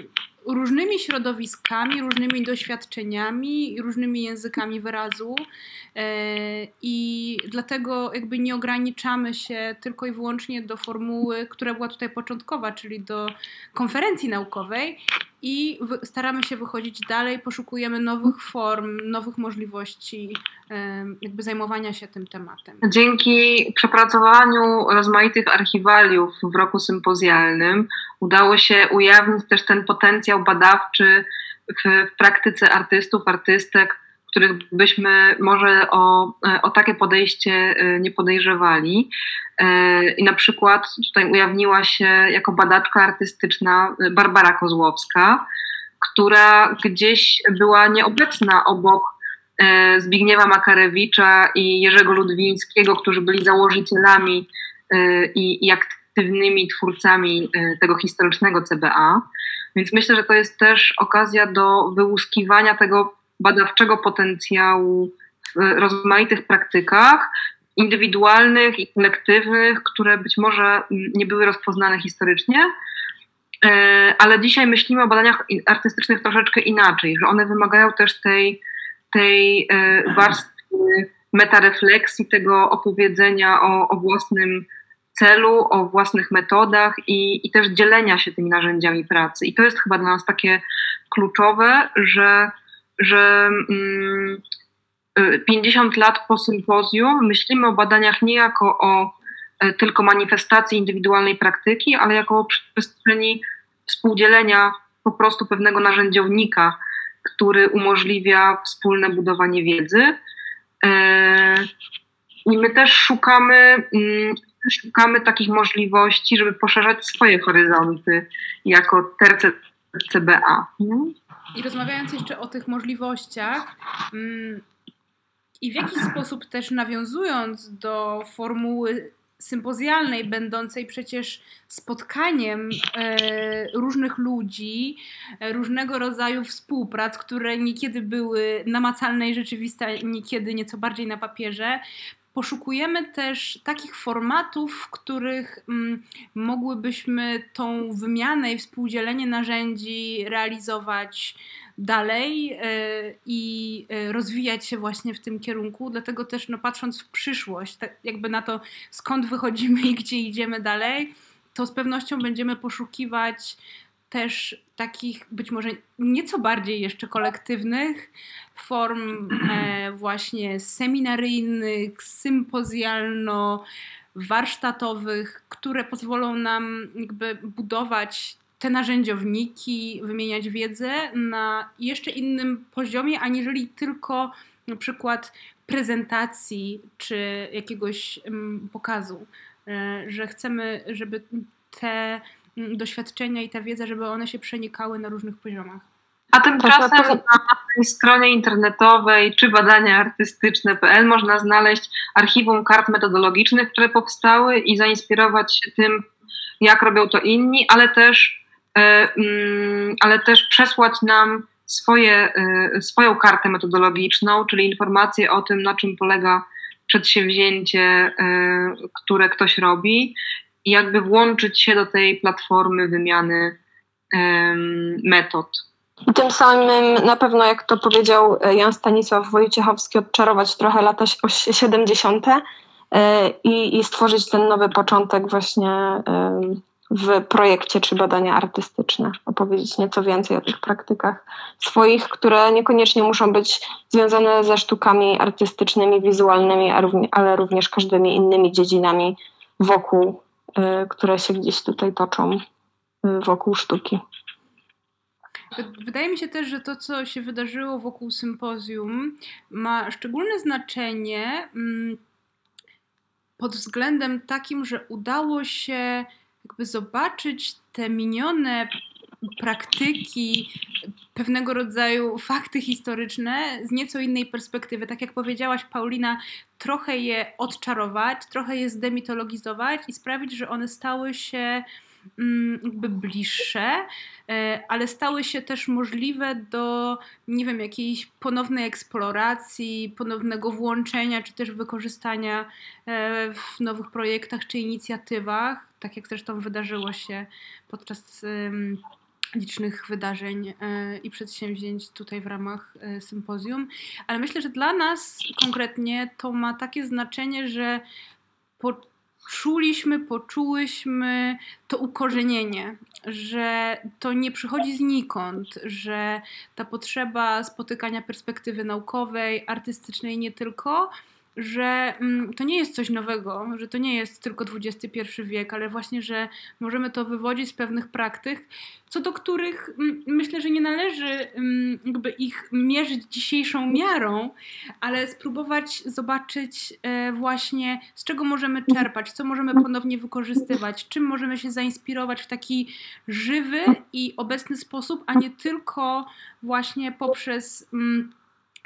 różnymi środowiskami, różnymi doświadczeniami, różnymi językami wyrazu e, i dlatego jakby nie ograniczamy się tylko i wyłącznie do formuły, która była tutaj początkowa, czyli do konferencji naukowej i w- staramy się wychodzić dalej, poszukujemy nowych form, nowych możliwości jakby zajmowania się tym tematem. Dzięki przepracowaniu rozmaitych archiwaliów w roku sympozjalnym udało się ujawnić też ten potencjał badawczy w, w praktyce artystów, artystek, których byśmy może o, o takie podejście nie podejrzewali. I na przykład tutaj ujawniła się jako badaczka artystyczna Barbara Kozłowska, która gdzieś była nieobecna obok Zbigniewa Makarewicza i Jerzego Ludwińskiego, którzy byli założycielami i, i aktywnymi twórcami tego historycznego C B A. Więc myślę, że to jest też okazja do wyłuskiwania tego badawczego potencjału w rozmaitych praktykach indywidualnych i kolektywnych, które być może nie były rozpoznane historycznie, ale dzisiaj myślimy o badaniach artystycznych troszeczkę inaczej, że one wymagają też tej tej warstwy metarefleksji, tego opowiedzenia o, o własnym celu, o własnych metodach i, i też dzielenia się tymi narzędziami pracy. I to jest chyba dla nas takie kluczowe, że, że mm, pięćdziesiąt lat po sympozjum myślimy o badaniach nie jako o tylko manifestacji indywidualnej praktyki, ale jako o przestrzeni współdzielenia po prostu pewnego narzędziownika, który umożliwia wspólne budowanie wiedzy. I my też szukamy, szukamy takich możliwości, żeby poszerzać swoje horyzonty jako terce C B A. I rozmawiając jeszcze o tych możliwościach i w jakiś sposób też nawiązując do formuły sympozjalnej, będącej przecież spotkaniem e, różnych ludzi, e, różnego rodzaju współprac, które niekiedy były namacalne i rzeczywiste, niekiedy nieco bardziej na papierze. Poszukujemy też takich formatów, w których m, mogłybyśmy tą wymianę i współdzielenie narzędzi realizować dalej y, i rozwijać się właśnie w tym kierunku. Dlatego też no, patrząc w przyszłość, tak jakby na to, skąd wychodzimy i gdzie idziemy dalej, to z pewnością będziemy poszukiwać też takich być może nieco bardziej jeszcze kolektywnych form e, właśnie seminaryjnych, sympozjalno-warsztatowych, które pozwolą nam jakby budować te narzędziowniki, wymieniać wiedzę na jeszcze innym poziomie, aniżeli tylko na przykład prezentacji czy jakiegoś m, pokazu, e, że chcemy, żeby te doświadczenia i ta wiedza, żeby one się przenikały na różnych poziomach. A tymczasem na tej stronie internetowej czy badania artystyczne kropka p l można znaleźć archiwum kart metodologicznych, które powstały i zainspirować się tym, jak robią to inni, ale też, ale też przesłać nam swoje, swoją kartę metodologiczną, czyli informacje o tym, na czym polega przedsięwzięcie, które ktoś robi, i jakby włączyć się do tej platformy wymiany um, metod. I tym samym na pewno, jak to powiedział Jan Stanisław Wojciechowski, odczarować trochę lata siedemdziesiąte i, i stworzyć ten nowy początek właśnie w projekcie czy badania artystyczne. Opowiedzieć nieco więcej o tych praktykach swoich, które niekoniecznie muszą być związane ze sztukami artystycznymi, wizualnymi, ale również każdymi innymi dziedzinami wokół, które się gdzieś tutaj toczą wokół sztuki. Wydaje mi się też, że to, co się wydarzyło wokół sympozjum, ma szczególne znaczenie pod względem takim, że udało się jakby zobaczyć te minione praktyki, pewnego rodzaju fakty historyczne z nieco innej perspektywy. Tak jak powiedziałaś, Paulina, trochę je odczarować, trochę je zdemitologizować i sprawić, że one stały się jakby bliższe, ale stały się też możliwe do, nie wiem, jakiejś ponownej eksploracji, ponownego włączenia, czy też wykorzystania w nowych projektach, czy inicjatywach, tak jak zresztą wydarzyło się podczas licznych wydarzeń i przedsięwzięć tutaj w ramach sympozjum. Ale myślę, że dla nas konkretnie to ma takie znaczenie, że po Czuliśmy, poczułyśmy to ukorzenienie, że to nie przychodzi znikąd, że ta potrzeba spotykania perspektywy naukowej, artystycznej nie tylko, że to nie jest coś nowego, że to nie jest tylko dwudziesty pierwszy wiek, ale właśnie, że możemy to wywodzić z pewnych praktyk, co do których myślę, że nie należy jakby ich mierzyć dzisiejszą miarą, ale spróbować zobaczyć właśnie, z czego możemy czerpać, co możemy ponownie wykorzystywać, czym możemy się zainspirować w taki żywy i obecny sposób, a nie tylko właśnie poprzez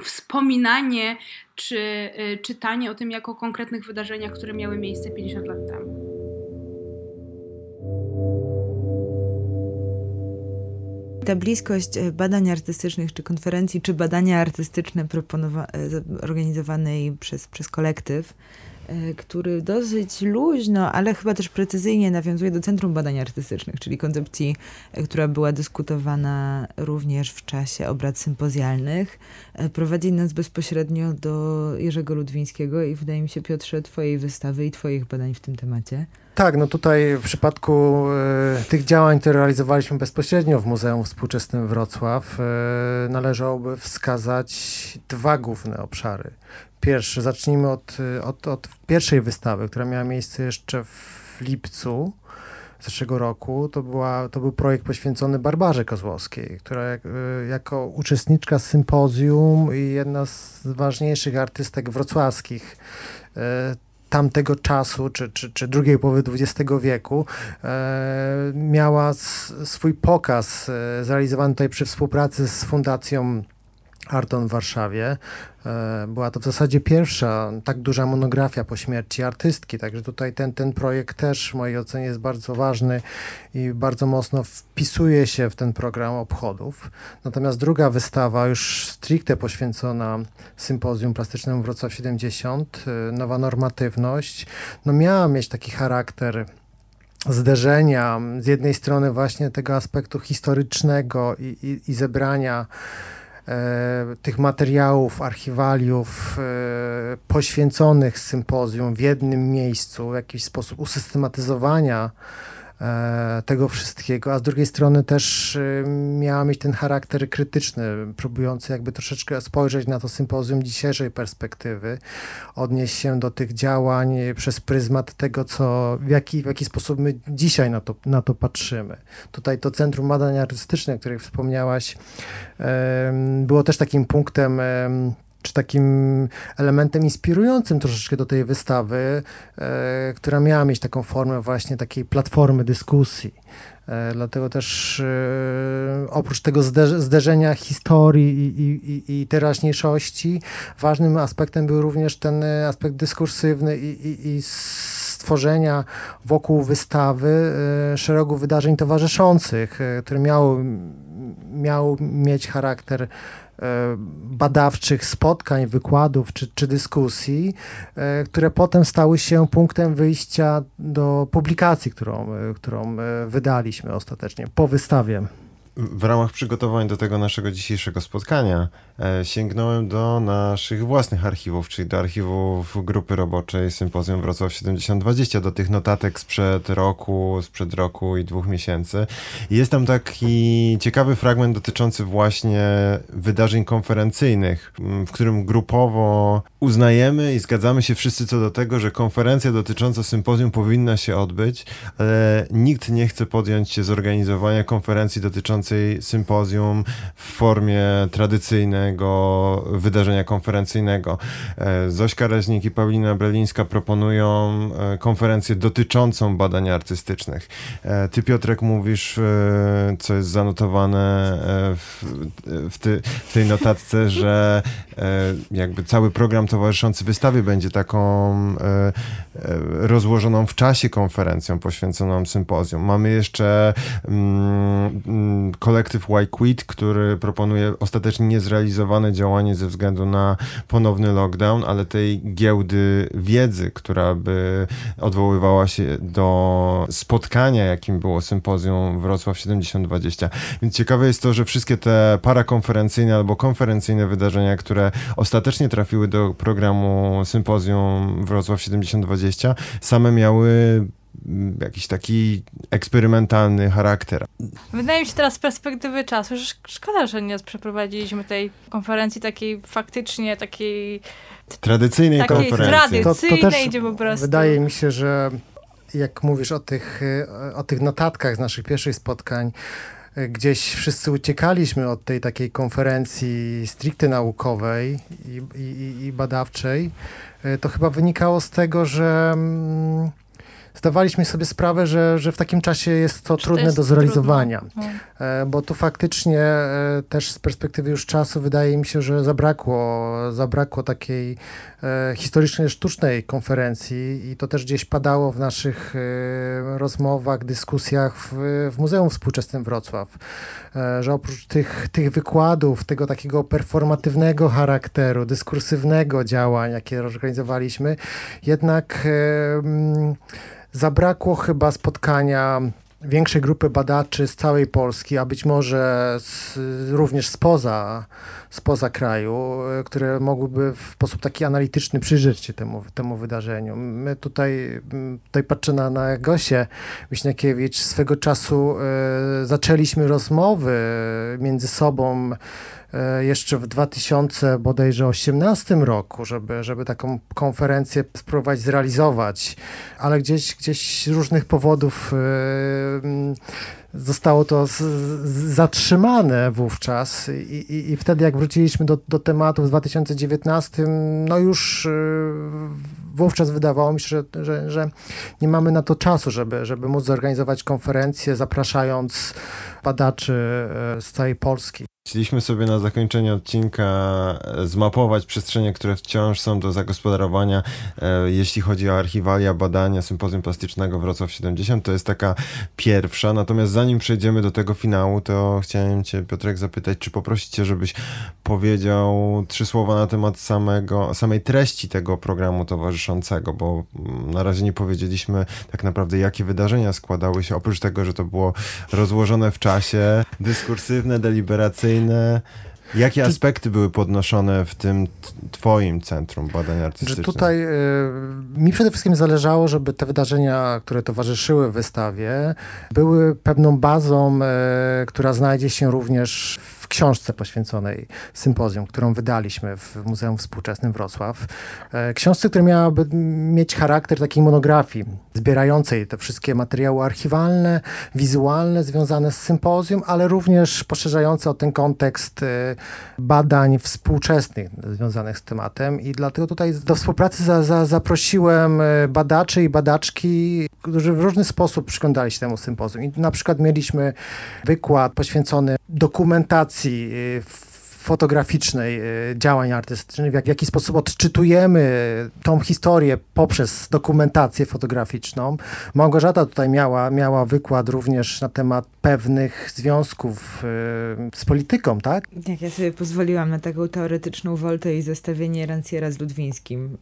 wspominanie czy czytanie o tym jako o konkretnych wydarzeniach, które miały miejsce pięćdziesiąt lat temu. Ta bliskość badań artystycznych, czy konferencji, czy badania artystyczne proponowa- organizowanej przez, przez kolektyw, który dosyć luźno, ale chyba też precyzyjnie nawiązuje do Centrum Badań Artystycznych, czyli koncepcji, która była dyskutowana również w czasie obrad sympozjalnych, prowadzi nas bezpośrednio do Jerzego Ludwińskiego i wydaje mi się, Piotrze, twojej wystawy i twoich badań w tym temacie. Tak, no tutaj w przypadku y, tych działań, które realizowaliśmy bezpośrednio w Muzeum Współczesnym Wrocław, y, należałoby wskazać dwa główne obszary. Pierwszy, zacznijmy od, od, od pierwszej wystawy, która miała miejsce jeszcze w lipcu zeszłego roku. To, była, to był projekt poświęcony Barbarze Kozłowskiej, która jak, jako uczestniczka sympozjum i jedna z ważniejszych artystek wrocławskich y, tamtego czasu, czy, czy, czy drugiej połowy dwudziestego wieku, e, miała s, swój pokaz e, zrealizowany tutaj przy współpracy z Fundacją Arton w Warszawie. E, była to w zasadzie pierwsza tak duża monografia po śmierci artystki, także tutaj ten, ten projekt też w mojej ocenie jest bardzo ważny i bardzo mocno wpisuje się w ten program obchodów. Natomiast druga wystawa, już stricte poświęcona sympozjum plastycznemu Wrocław siedemdziesiąt, nowa normatywność, no miała mieć taki charakter zderzenia z jednej strony właśnie tego aspektu historycznego i, i, i zebrania tych materiałów, archiwaliów y, poświęconych sympozjum w jednym miejscu, w jakiś sposób usystematyzowania y, tego wszystkiego, a z drugiej strony też y, miała mieć ten charakter krytyczny, próbujący jakby troszeczkę spojrzeć na to sympozjum dzisiejszej perspektywy, odnieść się do tych działań przez pryzmat tego, co, w jaki, w jaki sposób my dzisiaj na to, na to patrzymy. Tutaj to Centrum Badań Artystycznych, o których wspomniałaś, było też takim punktem, czy takim elementem inspirującym troszeczkę do tej wystawy, która miała mieć taką formę właśnie takiej platformy dyskusji. Dlatego też oprócz tego zderzenia historii i, i, i teraźniejszości, ważnym aspektem był również ten aspekt dyskursywny i, i, i stworzenia wokół wystawy szeregu wydarzeń towarzyszących, które miały, miały mieć charakter badawczych spotkań, wykładów czy, czy dyskusji, które potem stały się punktem wyjścia do publikacji, którą, którą wydaliśmy ostatecznie po wystawie. W ramach przygotowań do tego naszego dzisiejszego spotkania e, sięgnąłem do naszych własnych archiwów, czyli do archiwów grupy roboczej Sympozjum Wrocław siedemdziesiąt dwadzieścia, do tych notatek sprzed roku, sprzed roku i dwóch miesięcy. Jest tam taki ciekawy fragment dotyczący właśnie wydarzeń konferencyjnych, w którym grupowo uznajemy i zgadzamy się wszyscy co do tego, że konferencja dotycząca sympozjum powinna się odbyć, ale nikt nie chce podjąć się zorganizowania konferencji dotyczącej sympozjum w formie tradycyjnego wydarzenia konferencyjnego. Zośka Reznik i Paulina Brelińska proponują konferencję dotyczącą badań artystycznych. Ty, Piotrek, mówisz, co jest zanotowane w, w, ty, w tej notatce, że jakby cały program towarzyszący wystawie będzie taką rozłożoną w czasie konferencją poświęconą sympozjum. Mamy jeszcze mm, kolektyw Why Quit, który proponuje ostatecznie niezrealizowane działanie ze względu na ponowny lockdown, ale tej giełdy wiedzy, która by odwoływała się do spotkania, jakim było sympozjum Wrocław siedemdziesiąt dwadzieścia. Więc ciekawe jest to, że wszystkie te parakonferencyjne albo konferencyjne wydarzenia, które ostatecznie trafiły do programu sympozjum Wrocław siedemdziesiąt dwadzieścia, same miały jakiś taki eksperymentalny charakter. Wydaje mi się teraz z perspektywy czasu, że szkoda, że nie przeprowadziliśmy tej konferencji takiej faktycznie takiej tradycyjnej takiej konferencji. Tradycyjnej, to, to też po prostu. Wydaje mi się, że jak mówisz o tych, o tych notatkach z naszych pierwszych spotkań, gdzieś wszyscy uciekaliśmy od tej takiej konferencji stricte naukowej i, i, i badawczej. To chyba wynikało z tego, że zdawaliśmy sobie sprawę, że, że w takim czasie jest to trudne jest do zrealizowania, trudne. Bo tu faktycznie też z perspektywy już czasu wydaje mi się, że zabrakło, zabrakło takiej historycznej, sztucznej konferencji i to też gdzieś padało w naszych rozmowach, dyskusjach w, w Muzeum Współczesnym Wrocław, że oprócz tych, tych wykładów, tego takiego performatywnego charakteru, dyskursywnego działań, jakie organizowaliśmy, jednak zabrakło chyba spotkania większej grupy badaczy z całej Polski, a być może z, również spoza, spoza kraju, które mogłyby w sposób taki analityczny przyjrzeć się temu, temu wydarzeniu. My tutaj, tutaj patrzę na, na Gosię Miśniakiewicz, swego czasu y, zaczęliśmy rozmowy między sobą jeszcze w dwa tysiące osiemnastym roku, żeby, żeby taką konferencję spróbować zrealizować, ale gdzieś, gdzieś z różnych powodów yy, zostało to z, z zatrzymane wówczas i, i, i wtedy jak wróciliśmy do, do tematu w dwa tysiące dziewiętnastym, no już yy, wówczas wydawało mi się, że, że, że nie mamy na to czasu, żeby, żeby móc zorganizować konferencję, zapraszając badaczy z całej Polski. Chcieliśmy sobie na zakończenie odcinka zmapować przestrzenie, które wciąż są do zagospodarowania, e, jeśli chodzi o archiwalia, badania Sympozjum Plastycznego Wrocław siedemdziesiąt. To jest taka pierwsza. Natomiast zanim przejdziemy do tego finału, to chciałem cię, Piotrek, zapytać, czy poprosić cię, żebyś powiedział trzy słowa na temat samego, samej treści tego programu towarzyszącego, bo na razie nie powiedzieliśmy tak naprawdę, jakie wydarzenia składały się, oprócz tego, że to było rozłożone w czasie, dyskursywne, deliberacyjne. Jakie czy, aspekty były podnoszone w tym twoim Centrum Badań Artystycznych? Tutaj y, mi przede wszystkim zależało, żeby te wydarzenia, które towarzyszyły wystawie, były pewną bazą, y, która znajdzie się również w książce poświęconej sympozjum, którą wydaliśmy w Muzeum Współczesnym Wrocław. Książce, która miałaby mieć charakter takiej monografii zbierającej te wszystkie materiały archiwalne, wizualne związane z sympozjum, ale również poszerzające o ten kontekst badań współczesnych związanych z tematem i dlatego tutaj do współpracy za, za, zaprosiłem badaczy i badaczki, którzy w różny sposób przyglądali się temu sympozjum. I na przykład mieliśmy wykład poświęcony dokumentacji w fotograficznej działań artystycznych, w, jak, w jaki sposób odczytujemy tą historię poprzez dokumentację fotograficzną. Małgorzata tutaj miała, miała wykład również na temat pewnych związków z polityką, tak? Tak, ja sobie pozwoliłam na taką teoretyczną woltę i zestawienie Rancière'a z Ludwińskim.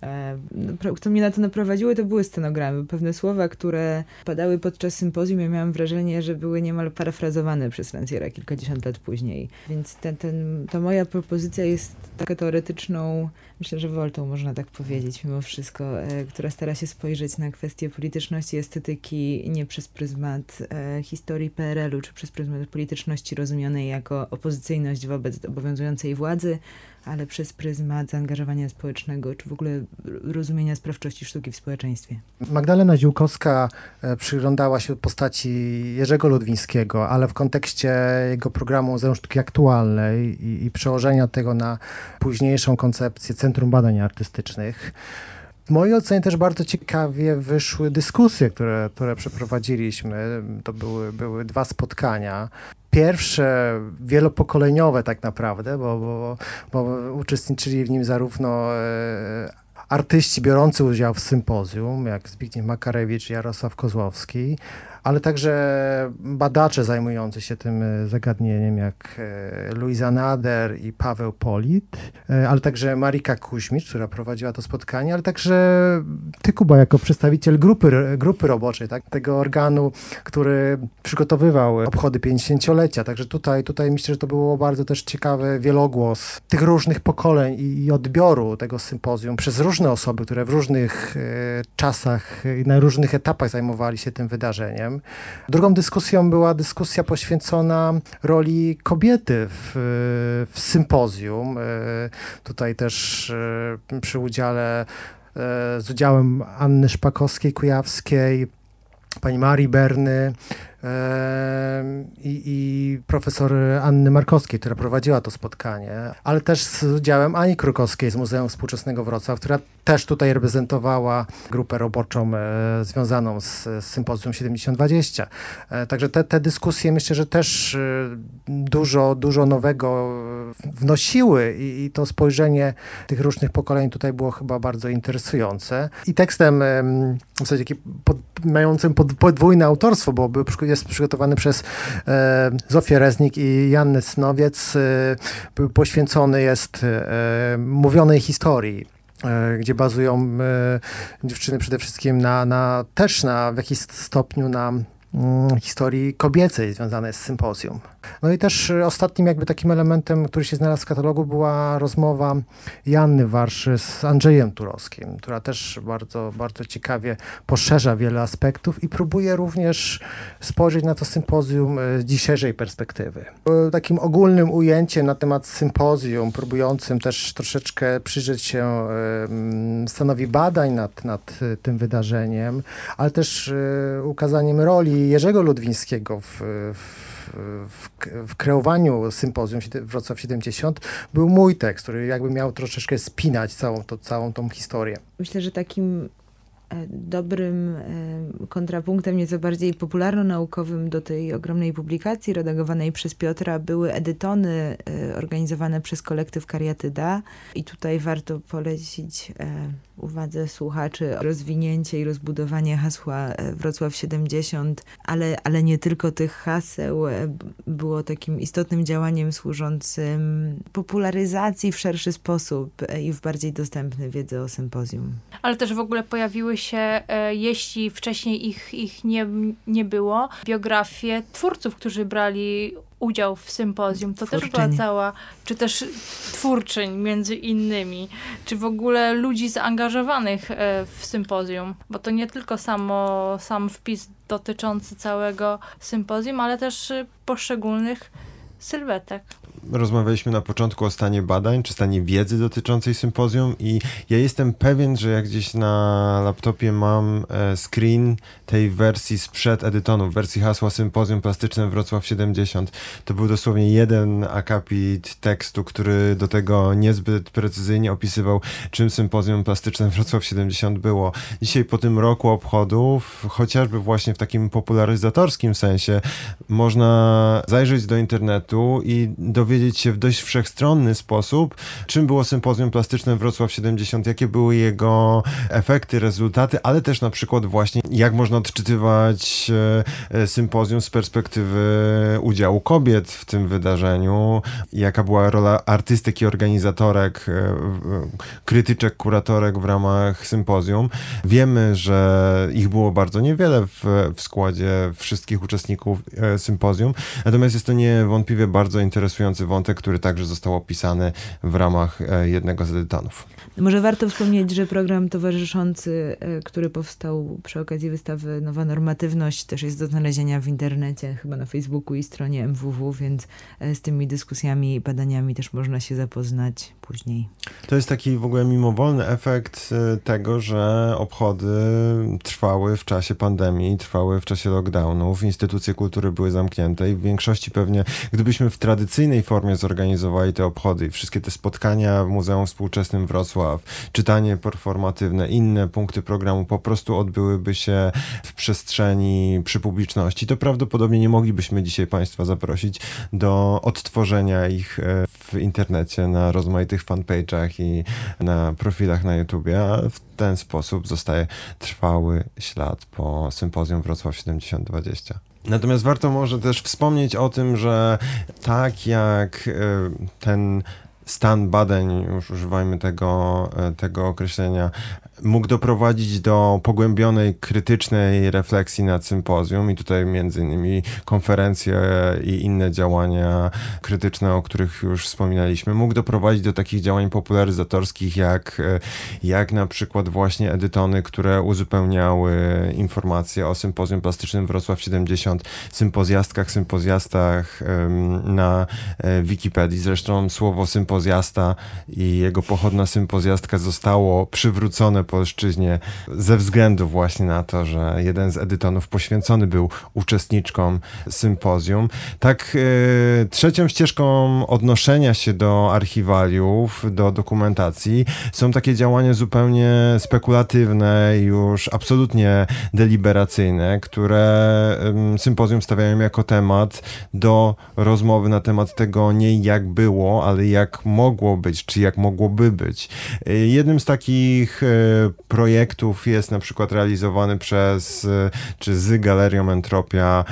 Co mnie na to naprowadziło, to były stenogramy. Pewne słowa, które padały podczas sympozjum, ja miałam wrażenie, że były niemal parafrazowane przez Rancière'a kilkadziesiąt lat później. Więc ten, ten, ta moja propozycja jest taka teoretyczną, myślę, że woltą można tak powiedzieć mimo wszystko, e, która stara się spojrzeć na kwestie polityczności i estetyki nie przez pryzmat e, historii P R L u, czy przez pryzmat polityczności rozumianej jako opozycyjność wobec obowiązującej władzy, ale przez pryzmat zaangażowania społecznego, czy w ogóle rozumienia sprawczości sztuki w społeczeństwie. Magdalena Ziółkowska przyglądała się postaci Jerzego Ludwińskiego, ale w kontekście jego programu Muzeum Sztuki Aktualnej i, i przełożenia tego na późniejszą koncepcję Centrum Badań Artystycznych. W mojej ocenie też bardzo ciekawie wyszły dyskusje, które, które przeprowadziliśmy. To były, były dwa spotkania. Pierwsze, wielopokoleniowe tak naprawdę, bo, bo, bo uczestniczyli w nim zarówno e, artyści biorący udział w sympozjum, jak Zbigniew Makarewicz, Jarosław Kozłowski, ale także badacze zajmujący się tym zagadnieniem, jak Luiza Nader i Paweł Polit, ale także Marika Kuźmicz, która prowadziła to spotkanie, ale także ty, Kuba, jako przedstawiciel grupy, grupy roboczej, tak, tego organu, który przygotowywał obchody pięćdziesięciolecia. Także tutaj, tutaj myślę, że to było bardzo też ciekawy wielogłos tych różnych pokoleń i, i odbioru tego sympozjum przez różne osoby, które w różnych e, czasach i na różnych etapach zajmowali się tym wydarzeniem. Drugą dyskusją była dyskusja poświęcona roli kobiety w, w sympozjum. Tutaj też przy udziale, z udziałem Anny Szpakowskiej-Kujawskiej, pani Marii Berny i, i profesor Anny Markowskiej, która prowadziła to spotkanie, ale też z udziałem Ani Krukowskiej z Muzeum Współczesnego Wrocław, która też tutaj reprezentowała grupę roboczą e, związaną z, z sympozjum siedemdziesiąt dwadzieścia. E, także te, te dyskusje myślę, że też e, dużo, dużo nowego wnosiły i, i to spojrzenie tych różnych pokoleń tutaj było chyba bardzo interesujące. I tekstem e, w sensie pod, mającym pod, podwójne autorstwo, bo był jest przygotowany przez e, Zofię Reznik i Jannę Snowiec, e, poświęcony jest e, mówionej historii, e, gdzie bazują e, dziewczyny przede wszystkim na, na też na, w jakimś stopniu na mm, historii kobiecej związanej z sympozjum. No i też ostatnim jakby takim elementem, który się znalazł w katalogu, była rozmowa Janny Warszy z Andrzejem Turowskim, która też bardzo, bardzo ciekawie poszerza wiele aspektów i próbuje również spojrzeć na to sympozjum z dzisiejszej perspektywy. Takim ogólnym ujęciem na temat sympozjum, próbującym też troszeczkę przyjrzeć się stanowi badań nad, nad tym wydarzeniem, ale też ukazaniem roli Jerzego Ludwińskiego w, w w kreowaniu sympozjum Wrocław siedemdziesiąt był mój tekst, który jakby miał troszeczkę spinać całą, to, całą tą historię. Myślę, że takim dobrym kontrapunktem, nieco bardziej popularno-naukowym do tej ogromnej publikacji redagowanej przez Piotra były edytony organizowane przez kolektyw Kariatyda i tutaj warto polecić uwadze słuchaczy o rozwinięcie i rozbudowanie hasła Wrocław siedemdziesiąt, ale, ale nie tylko tych haseł, było takim istotnym działaniem służącym popularyzacji w szerszy sposób i w bardziej dostępny wiedzy o sympozjum. Ale też w ogóle pojawiły się, jeśli wcześniej ich, ich nie, nie było, biografie twórców, którzy brali udział w sympozjum. To Twórczyni. Też była cała, czy też twórczyń między innymi, czy w ogóle ludzi zaangażowanych w sympozjum, bo to nie tylko samo, sam wpis dotyczący całego sympozjum, ale też poszczególnych sylwetek. Rozmawialiśmy na początku o stanie badań, czy stanie wiedzy dotyczącej sympozjum i ja jestem pewien, że ja gdzieś na laptopie mam screen tej wersji sprzed edytonu, wersji hasła Sympozjum Plastyczne Wrocław siedemdziesiąt. To był dosłownie jeden akapit tekstu, który do tego niezbyt precyzyjnie opisywał, czym Sympozjum Plastyczne Wrocław siedemdziesiąt było. Dzisiaj po tym roku obchodów, chociażby właśnie w takim popularyzatorskim sensie, można zajrzeć do internetu i dowiedzieć dowiedzieć się w dość wszechstronny sposób, czym było Sympozjum Plastyczne Wrocław siedemdziesiąt, jakie były jego efekty, rezultaty, ale też na przykład właśnie jak można odczytywać sympozjum z perspektywy udziału kobiet w tym wydarzeniu, jaka była rola artystek i organizatorek, krytyczek, kuratorek w ramach sympozjum. Wiemy, że ich było bardzo niewiele w, w składzie wszystkich uczestników sympozjum, natomiast jest to niewątpliwie bardzo interesujący wątek, który także został opisany w ramach jednego z edytanów. Może warto wspomnieć, że program towarzyszący, który powstał przy okazji wystawy Nowa Normatywność, też jest do znalezienia w internecie, chyba na Facebooku i stronie M W W, więc z tymi dyskusjami i badaniami też można się zapoznać później. To jest taki w ogóle mimowolny efekt tego, że obchody trwały w czasie pandemii, trwały w czasie lockdownów, instytucje kultury były zamknięte i w większości pewnie, gdybyśmy w tradycyjnej formie zorganizowali te obchody i wszystkie te spotkania w Muzeum Współczesnym Wrocław, czytanie performatywne, inne punkty programu po prostu odbyłyby się w przestrzeni przy publiczności, to prawdopodobnie nie moglibyśmy dzisiaj Państwa zaprosić do odtworzenia ich w internecie na rozmaitych fanpage'ach i na profilach na YouTubie, a w ten sposób zostaje trwały ślad po Sympozjum Wrocław siedemdziesiąt dwadzieścia. Natomiast warto może też wspomnieć o tym, że tak jak ten stan badań, już używajmy tego, tego określenia, mógł doprowadzić do pogłębionej, krytycznej refleksji nad sympozjum i tutaj między innymi konferencje i inne działania krytyczne, o których już wspominaliśmy, mógł doprowadzić do takich działań popularyzatorskich, jak, jak na przykład właśnie edytony, które uzupełniały informacje o Sympozjum Plastycznym Wrocław siedemdziesiąt, sympozjastkach, sympozjastach na Wikipedii. Zresztą słowo sympozjasta i jego pochodna sympozjastka zostało przywrócone polszczyźnie ze względu właśnie na to, że jeden z edytonów poświęcony był uczestniczkom sympozjum. Tak, yy, trzecią ścieżką odnoszenia się do archiwaliów, do dokumentacji są takie działania zupełnie spekulatywne, już absolutnie deliberacyjne, które yy, sympozjum stawiają jako temat do rozmowy na temat tego nie jak było, ale jak mogło być, czy jak mogłoby być. Yy, jednym z takich yy, projektów jest na przykład realizowany przez, czy z Galerią Entropia,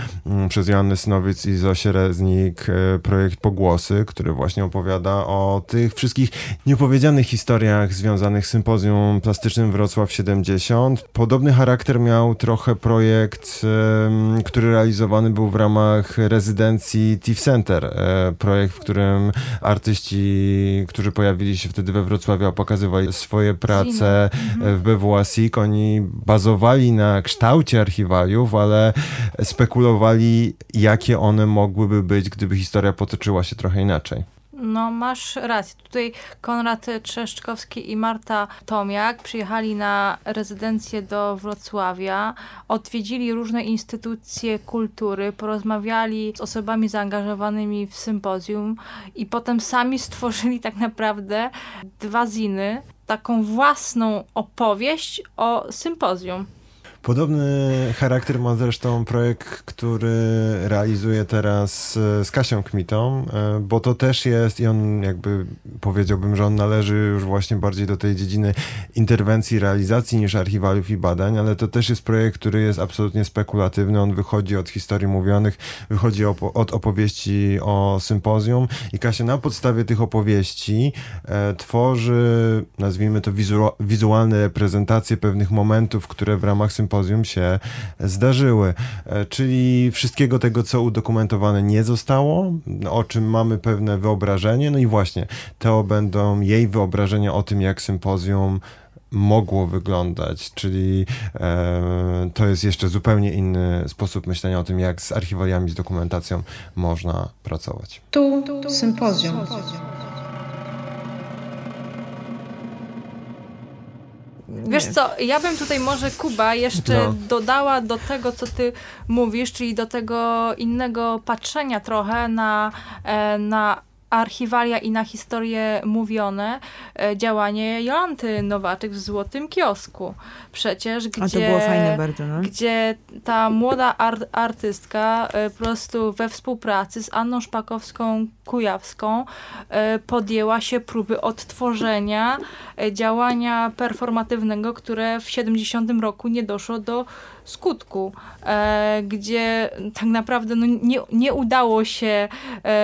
przez Jannę Snowiec i Zosię Reznik projekt Pogłosy, który właśnie opowiada o tych wszystkich nieopowiedzianych historiach związanych z Sympozjum Plastycznym Wrocław siedemdziesiąt. Podobny charakter miał trochę projekt, który realizowany był w ramach rezydencji T I F Center. Projekt, w którym artyści, którzy pojawili się wtedy we Wrocławiu, pokazywali swoje prace w B W A S I K. Oni bazowali na kształcie archiwaliów, ale spekulowali, jakie one mogłyby być, gdyby historia potoczyła się trochę inaczej. No masz rację. Tutaj Konrad Trzeszczkowski i Marta Tomiak przyjechali na rezydencję do Wrocławia, odwiedzili różne instytucje kultury, porozmawiali z osobami zaangażowanymi w sympozjum i potem sami stworzyli tak naprawdę dwa ziny, taką własną opowieść o sympozjum. Podobny charakter ma zresztą projekt, który realizuje teraz z Kasią Kmitą, bo to też jest i on jakby powiedziałbym, że on należy już właśnie bardziej do tej dziedziny interwencji, realizacji niż archiwaliów i badań, ale to też jest projekt, który jest absolutnie spekulatywny. On wychodzi od historii mówionych, wychodzi opo- od opowieści o sympozjum i Kasia na podstawie tych opowieści e, tworzy, nazwijmy to wizu- wizualne reprezentacje pewnych momentów, które w ramach sympozjum się zdarzyły, czyli wszystkiego tego, co udokumentowane nie zostało, o czym mamy pewne wyobrażenie, no i właśnie to będą jej wyobrażenia o tym, jak sympozjum mogło wyglądać, czyli e, to jest jeszcze zupełnie inny sposób myślenia o tym, jak z archiwaliami, z dokumentacją można pracować. Tu, tu sympozjum. Wiesz co, ja bym tutaj może, Kuba, jeszcze no. dodała do tego, co ty mówisz, czyli do tego innego patrzenia trochę na, na archiwalia i na historię mówione działanie Jolanty Nowaczyk w Złotym Kiosku. Przecież gdzie... A to było fajne bardzo, no. Gdzie ta młoda ar- artystka po prostu we współpracy z Anną Szpakowską-Kujawską podjęła się próby odtworzenia działania performatywnego, które w siedemdziesiątym roku nie doszło do skutku, gdzie tak naprawdę no, nie, nie udało się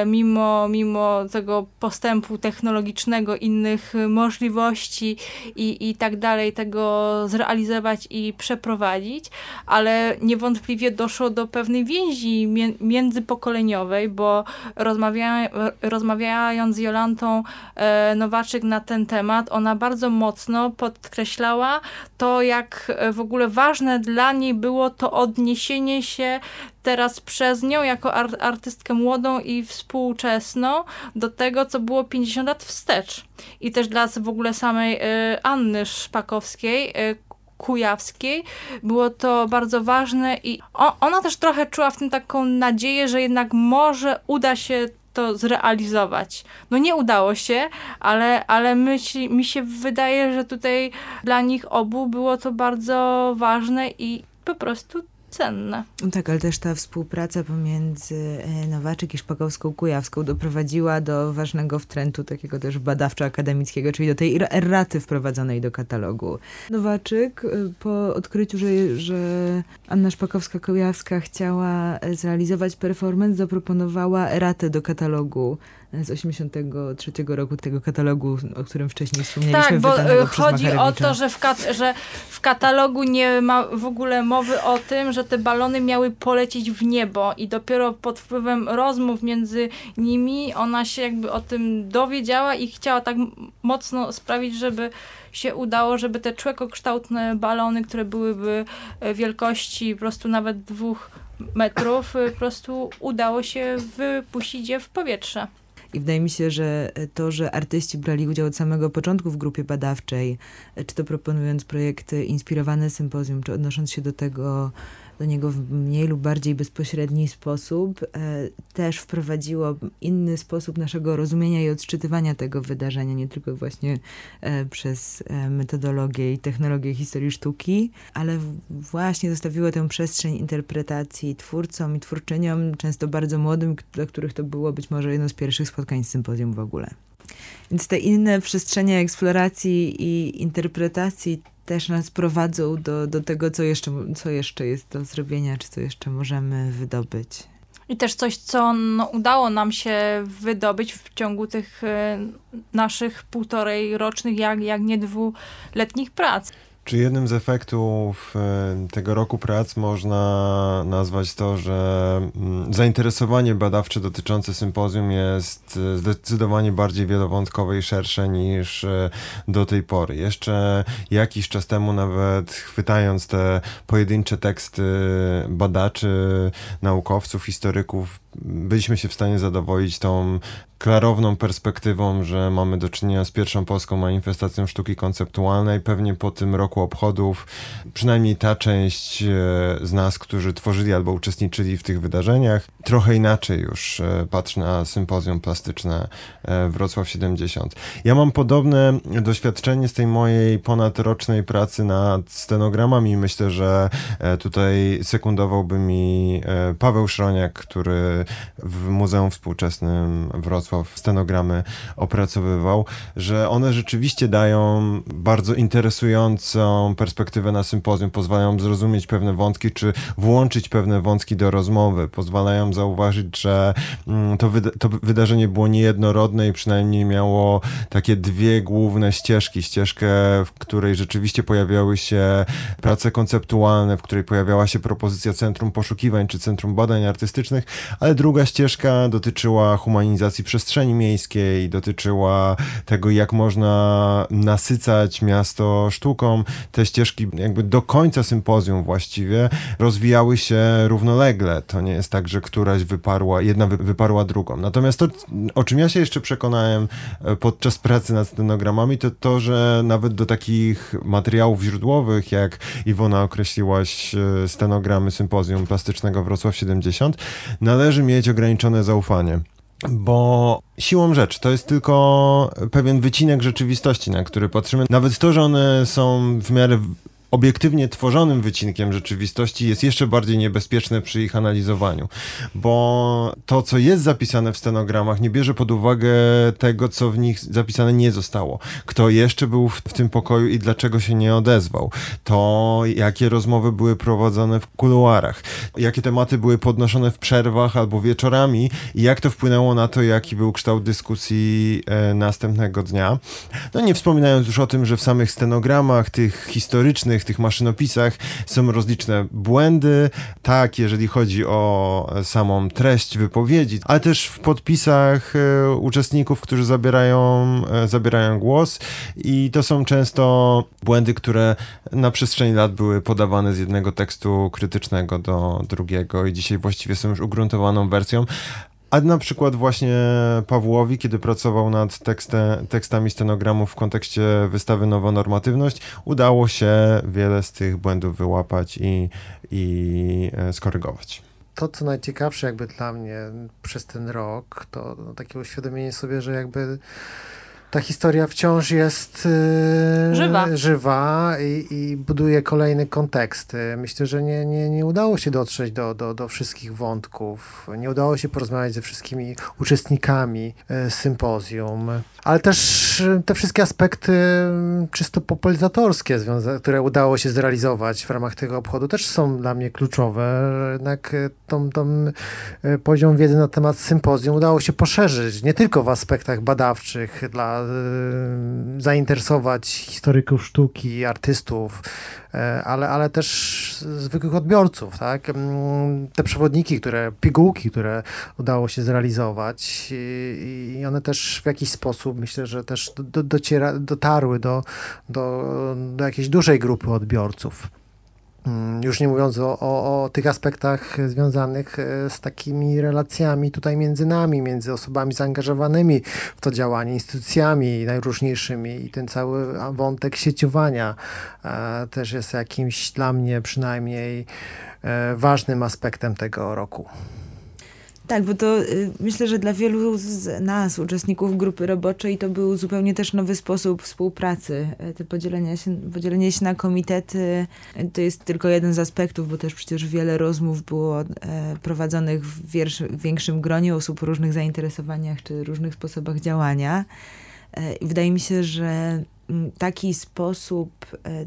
mimo, mimo tego postępu technologicznego, innych możliwości i, i tak dalej tego zrealizować i przeprowadzić, ale niewątpliwie doszło do pewnej więzi mię, międzypokoleniowej, bo rozmawia, rozmawiając z Jolantą Nowaczyk na ten temat, ona bardzo mocno podkreślała to, jak w ogóle ważne dla niej było to odniesienie się teraz przez nią jako ar- artystkę młodą i współczesną do tego, co było pięćdziesiąt lat wstecz. I też dla w ogóle samej y, Anny Szpakowskiej, y, Kujawskiej, było to bardzo ważne i o- ona też trochę czuła w tym taką nadzieję, że jednak może uda się to zrealizować. No nie udało się, ale, ale myśli, mi się wydaje, że tutaj dla nich obu było to bardzo ważne i po prostu cenne. Tak, ale też ta współpraca pomiędzy Nowaczyk i Szpakowską-Kujawską doprowadziła do ważnego wtrętu takiego też badawczo-akademickiego, czyli do tej erraty wprowadzonej do katalogu. Nowaczyk po odkryciu, że, że Anna Szpakowska-Kujawska chciała zrealizować performance, zaproponowała erratę do katalogu z osiemdziesiątego trzeciego roku, tego katalogu, o którym wcześniej wspomnieliśmy. Tak, bo chodzi o to, że w, kat- że w katalogu nie ma w ogóle mowy o tym, że te balony miały polecieć w niebo i dopiero pod wpływem rozmów między nimi ona się jakby o tym dowiedziała i chciała tak mocno sprawić, żeby się udało, żeby te człekokształtne balony, które byłyby wielkości po prostu nawet dwóch metrów, po prostu udało się wypuścić je w powietrze. I wydaje mi się, że to, że artyści brali udział od samego początku w grupie badawczej, czy to proponując projekty inspirowane sympozjum, czy odnosząc się do tego, do niego w mniej lub bardziej bezpośredni sposób, e, też wprowadziło inny sposób naszego rozumienia i odczytywania tego wydarzenia, nie tylko właśnie e, przez e, metodologię i technologię historii sztuki, ale w, właśnie zostawiło tę przestrzeń interpretacji twórcom i twórczyniom, często bardzo młodym, dla których to było być może jedno z pierwszych spotkań z sympozjum w ogóle. Więc te inne przestrzenie eksploracji i interpretacji też nas prowadzą do, do tego, co jeszcze, co jeszcze jest do zrobienia, czy co jeszcze możemy wydobyć. I też coś, co no, udało nam się wydobyć w ciągu tych y, naszych półtorej rocznych, jak, jak nie dwuletnich prac. Czy jednym z efektów tego roku prac można nazwać to, że zainteresowanie badawcze dotyczące sympozjum jest zdecydowanie bardziej wielowątkowe i szersze niż do tej pory? Jeszcze jakiś czas temu, nawet chwytając te pojedyncze teksty badaczy, naukowców, historyków, byliśmy się w stanie zadowolić tą klarowną perspektywą, że mamy do czynienia z pierwszą polską manifestacją sztuki konceptualnej. Pewnie po tym roku obchodów przynajmniej ta część z nas, którzy tworzyli albo uczestniczyli w tych wydarzeniach, trochę inaczej już patrzy na sympozjum plastyczne Wrocław siedemdziesiąt. Ja mam podobne doświadczenie z tej mojej ponadrocznej pracy nad stenogramami. Myślę, że tutaj sekundowałby mi Paweł Szroniak, który w Muzeum Współczesnym Wrocław stenogramy opracowywał, że one rzeczywiście dają bardzo interesującą perspektywę na sympozjum, pozwalają zrozumieć pewne wątki, czy włączyć pewne wątki do rozmowy, pozwalają zauważyć, że to, wyda- to wydarzenie było niejednorodne i przynajmniej miało takie dwie główne ścieżki. Ścieżkę, w której rzeczywiście pojawiały się prace konceptualne, w której pojawiała się propozycja Centrum Poszukiwań czy Centrum Badań Artystycznych, ale druga ścieżka dotyczyła humanizacji przestrzeni miejskiej, dotyczyła tego, jak można nasycać miasto sztuką. Te ścieżki jakby do końca sympozjum właściwie rozwijały się równolegle. To nie jest tak, że któraś wyparła, jedna wyparła drugą. Natomiast to, o czym ja się jeszcze przekonałem podczas pracy nad stenogramami, to to, że nawet do takich materiałów źródłowych, jak Iwona określiłaś stenogramy sympozjum plastycznego Wrocław siedemdziesiąt, należy mieć ograniczone zaufanie. bo siłą rzeczy to jest tylko pewien wycinek rzeczywistości, na który patrzymy. Nawet to, że one są w miarę obiektywnie tworzonym wycinkiem rzeczywistości, jest jeszcze bardziej niebezpieczne przy ich analizowaniu, bo to, co jest zapisane w stenogramach, nie bierze pod uwagę tego, co w nich zapisane nie zostało. Kto jeszcze był w tym pokoju i dlaczego się nie odezwał. To, jakie rozmowy były prowadzone w kuluarach, jakie tematy były podnoszone w przerwach albo wieczorami i jak to wpłynęło na to, jaki był kształt dyskusji e, następnego dnia. No nie wspominając już o tym, że w samych stenogramach, tych historycznych, w tych maszynopisach są rozliczne błędy, tak, jeżeli chodzi o samą treść wypowiedzi, ale też w podpisach e, uczestników, którzy zabierają, e, zabierają głos, i to są często błędy, które na przestrzeni lat były podawane z jednego tekstu krytycznego do drugiego i dzisiaj właściwie są już ugruntowaną wersją. A na przykład właśnie Pawłowi, kiedy pracował nad tekstem, tekstami stenogramów w kontekście wystawy Nowonormatywność, udało się wiele z tych błędów wyłapać i, i skorygować. To, co najciekawsze jakby dla mnie przez ten rok, to takie uświadomienie sobie, że jakby ta historia wciąż jest yy, żywa, żywa i, i buduje kolejne konteksty. Myślę, że nie, nie, nie udało się dotrzeć do, do, do wszystkich wątków. Nie udało się porozmawiać ze wszystkimi uczestnikami yy, sympozjum. Ale też te wszystkie aspekty czysto popularyzatorskie, które udało się zrealizować w ramach tego obchodu, też są dla mnie kluczowe. Jednak tą, tą poziom wiedzy na temat sympozjum udało się poszerzyć, nie tylko w aspektach badawczych, dla zainteresować historyków sztuki, artystów, ale, ale też zwykłych odbiorców, tak? Te przewodniki, które, pigułki, które udało się zrealizować, i, i one też w jakiś sposób, myślę, że też do, dociera, dotarły do, do, do jakiejś dużej grupy odbiorców. Już nie mówiąc o, o, o tych aspektach związanych z takimi relacjami tutaj między nami, między osobami zaangażowanymi w to działanie, instytucjami najróżniejszymi, i ten cały wątek sieciowania e, też jest jakimś dla mnie przynajmniej e, ważnym aspektem tego roku. Tak, bo to y, myślę, że dla wielu z nas, uczestników grupy roboczej, to był zupełnie też nowy sposób współpracy. Te podzielenie się, podzielenie się na komitety to jest tylko jeden z aspektów, bo też przecież wiele rozmów było e, prowadzonych w, wiersz, w większym gronie osób o różnych zainteresowaniach czy różnych sposobach działania. E, i wydaje mi się, że taki sposób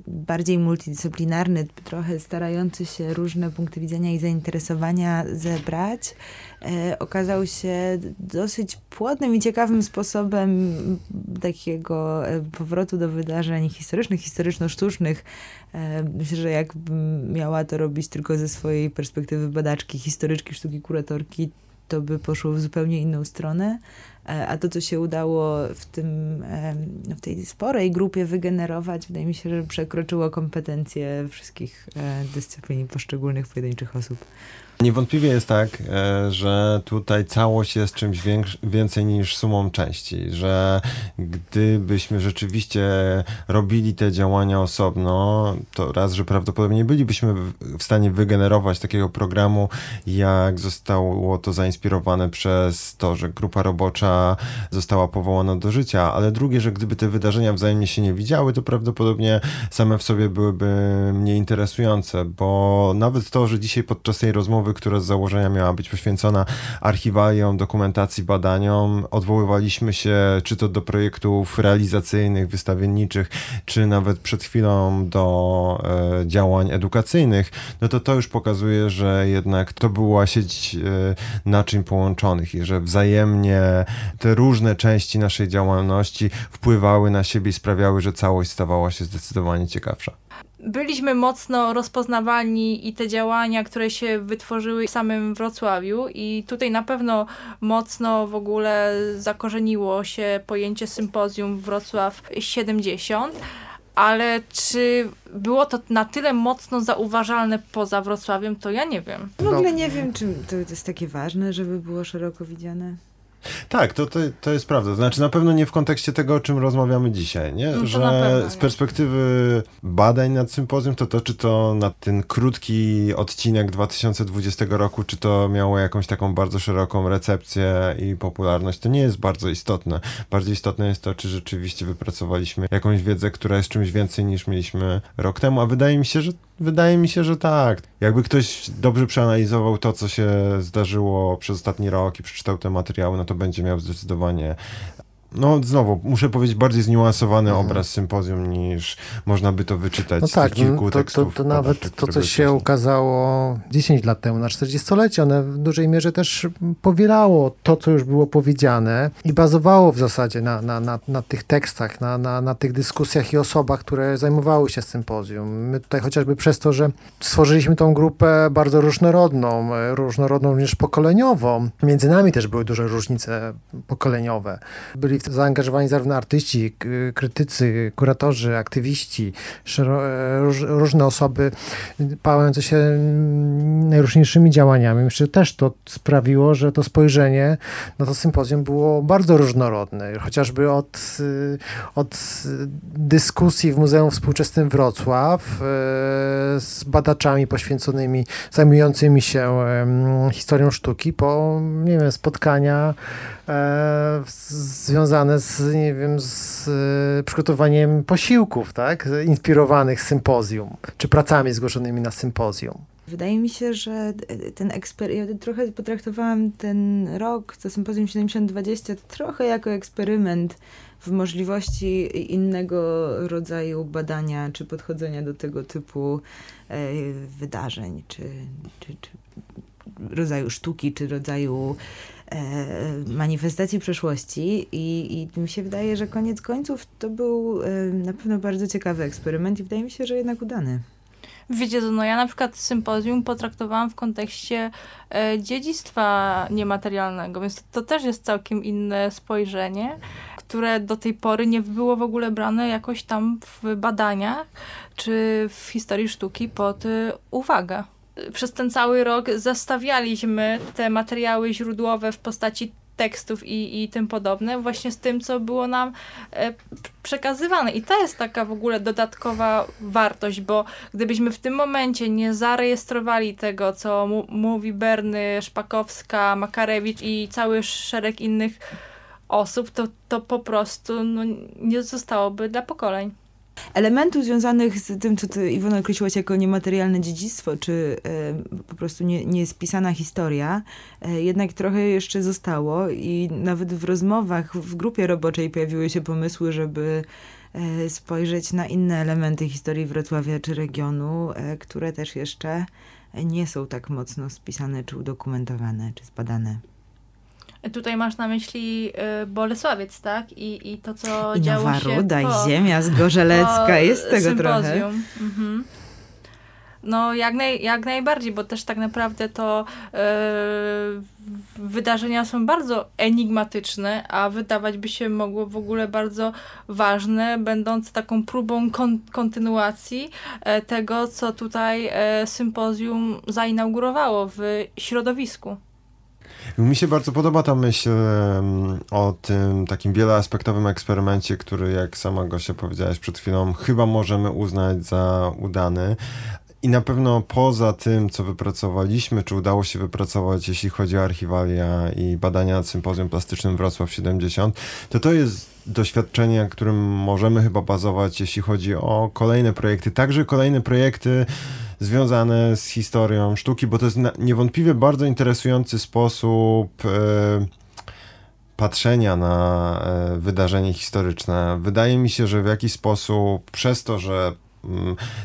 bardziej multidyscyplinarny, trochę starający się różne punkty widzenia i zainteresowania zebrać, okazał się dosyć płodnym i ciekawym sposobem takiego powrotu do wydarzeń historycznych, historyczno-sztucznych. Myślę, że jakbym miała to robić tylko ze swojej perspektywy badaczki, historyczki sztuki, kuratorki, to by poszło w zupełnie inną stronę. A to, co się udało w tym, w tej sporej grupie wygenerować, wydaje mi się, że przekroczyło kompetencje wszystkich dyscyplin poszczególnych pojedynczych osób. Niewątpliwie jest tak, że tutaj całość jest czymś większy, więcej niż sumą części, że gdybyśmy rzeczywiście robili te działania osobno, to raz, że prawdopodobnie nie bylibyśmy w stanie wygenerować takiego programu, jak zostało to zainspirowane przez to, że grupa robocza została powołana do życia, ale drugie, że gdyby te wydarzenia wzajemnie się nie widziały, to prawdopodobnie same w sobie byłyby mniej interesujące, bo nawet to, że dzisiaj podczas tej rozmowy, która z założenia miała być poświęcona archiwaliom, dokumentacji, badaniom, odwoływaliśmy się czy to do projektów realizacyjnych, wystawienniczych, czy nawet przed chwilą do e, działań edukacyjnych, no to to już pokazuje, że jednak to była sieć e, naczyń połączonych i że wzajemnie te różne części naszej działalności wpływały na siebie i sprawiały, że całość stawała się zdecydowanie ciekawsza. Byliśmy mocno rozpoznawani i te działania, które się wytworzyły w samym Wrocławiu, i tutaj na pewno mocno w ogóle zakorzeniło się pojęcie Sympozjum Wrocław siedemdziesiąt, ale czy było to na tyle mocno zauważalne poza Wrocławiem, to ja nie wiem. W ogóle nie wiem, czy to jest takie ważne, żeby było szeroko widziane. Tak, to, to, to jest prawda. Znaczy na pewno nie w kontekście tego, o czym rozmawiamy dzisiaj, nie? No, że pewno, z perspektywy nie. badań nad sympozjum, to to, czy to na ten krótki odcinek dwa tysiące dwudziestego roku, czy to miało jakąś taką bardzo szeroką recepcję i popularność, to nie jest bardzo istotne. Bardziej istotne jest to, czy rzeczywiście wypracowaliśmy jakąś wiedzę, która jest czymś więcej niż mieliśmy rok temu, a wydaje mi się, że Wydaje mi się, że tak. Jakby ktoś dobrze przeanalizował to, co się zdarzyło przez ostatni rok i przeczytał te materiały, no to będzie miał zdecydowanie, no znowu, muszę powiedzieć, bardziej zniuansowany mhm. obraz sympozjum, niż można by to wyczytać no z tak, kilku to, tekstów. To, to nawet to, co się ukazało dziesięć lat temu na czterdziestolecia, one w dużej mierze też powielało to, co już było powiedziane i bazowało w zasadzie na, na, na, na tych tekstach, na, na, na tych dyskusjach i osobach, które zajmowały się sympozjum. My tutaj chociażby przez to, że stworzyliśmy tą grupę bardzo różnorodną, różnorodną również pokoleniową. Między nami też były duże różnice pokoleniowe. Byli zaangażowani zarówno artyści, krytycy, kuratorzy, aktywiści, różne osoby pałające się najróżniejszymi działaniami. Myślę, że też to sprawiło, że to spojrzenie na to sympozjum było bardzo różnorodne. Chociażby od, od dyskusji w Muzeum Współczesnym Wrocław z badaczami poświęconymi, zajmującymi się historią sztuki, po, nie wiem, spotkania związane związane z, nie wiem, z y, przygotowaniem posiłków, tak, inspirowanych sympozjum, czy pracami zgłoszonymi na sympozjum. Wydaje mi się, że ten eksperyment, ja trochę potraktowałam ten rok, to sympozjum siedemdziesiąt dwadzieścia, trochę jako eksperyment w możliwości innego rodzaju badania, czy podchodzenia do tego typu y, wydarzeń, czy, czy, czy rodzaju sztuki, czy rodzaju manifestacji przeszłości i, i mi się wydaje, że koniec końców to był na pewno bardzo ciekawy eksperyment i wydaje mi się, że jednak udany. Wiecie, no ja na przykład sympozjum potraktowałam w kontekście e, dziedzictwa niematerialnego, więc to, to też jest całkiem inne spojrzenie, które do tej pory nie było w ogóle brane jakoś tam w badaniach czy w historii sztuki pod e, uwagę. Przez ten cały rok zestawialiśmy te materiały źródłowe w postaci tekstów i, i tym podobne właśnie z tym, co było nam e, przekazywane. I to jest taka w ogóle dodatkowa wartość, bo gdybyśmy w tym momencie nie zarejestrowali tego, co m- mówi Berny, Szpakowska, Makarewicz i cały szereg innych osób, to, to po prostu no, nie zostałoby dla pokoleń. Elementów związanych z tym, co ty, Iwona, określiłaś jako niematerialne dziedzictwo, czy y, po prostu nie, niespisana historia, y, jednak trochę jeszcze zostało i nawet w rozmowach w grupie roboczej pojawiły się pomysły, żeby y, spojrzeć na inne elementy historii Wrocławia czy regionu, y, które też jeszcze nie są tak mocno spisane, czy udokumentowane, czy zbadane. Tutaj masz na myśli y, Bolesławiec, tak? I, i to, co I działo Nowa się Ruda, po... I ziemia zgorzelecka, jest tego sympozjum. Trochę. Mhm. No jak, naj, jak najbardziej, bo też tak naprawdę to y, wydarzenia są bardzo enigmatyczne, a wydawać by się mogło w ogóle bardzo ważne, będące taką próbą kon, kontynuacji y, tego, co tutaj y, sympozjum zainaugurowało w środowisku. Mi się bardzo podoba ta myśl o tym takim wieloaspektowym eksperymencie, który, jak sama Gosia powiedziałaś przed chwilą, chyba możemy uznać za udany. I na pewno poza tym, co wypracowaliśmy, czy udało się wypracować, jeśli chodzi o archiwalia i badania nad Sympozjum Plastycznym Wrocław siedemdziesiąt, to to jest doświadczenie, którym możemy chyba bazować, jeśli chodzi o kolejne projekty. Także kolejne projekty związane z historią sztuki, bo to jest niewątpliwie bardzo interesujący sposób yy, patrzenia na yy, wydarzenie historyczne. Wydaje mi się, że w jakiś sposób przez to, że yy,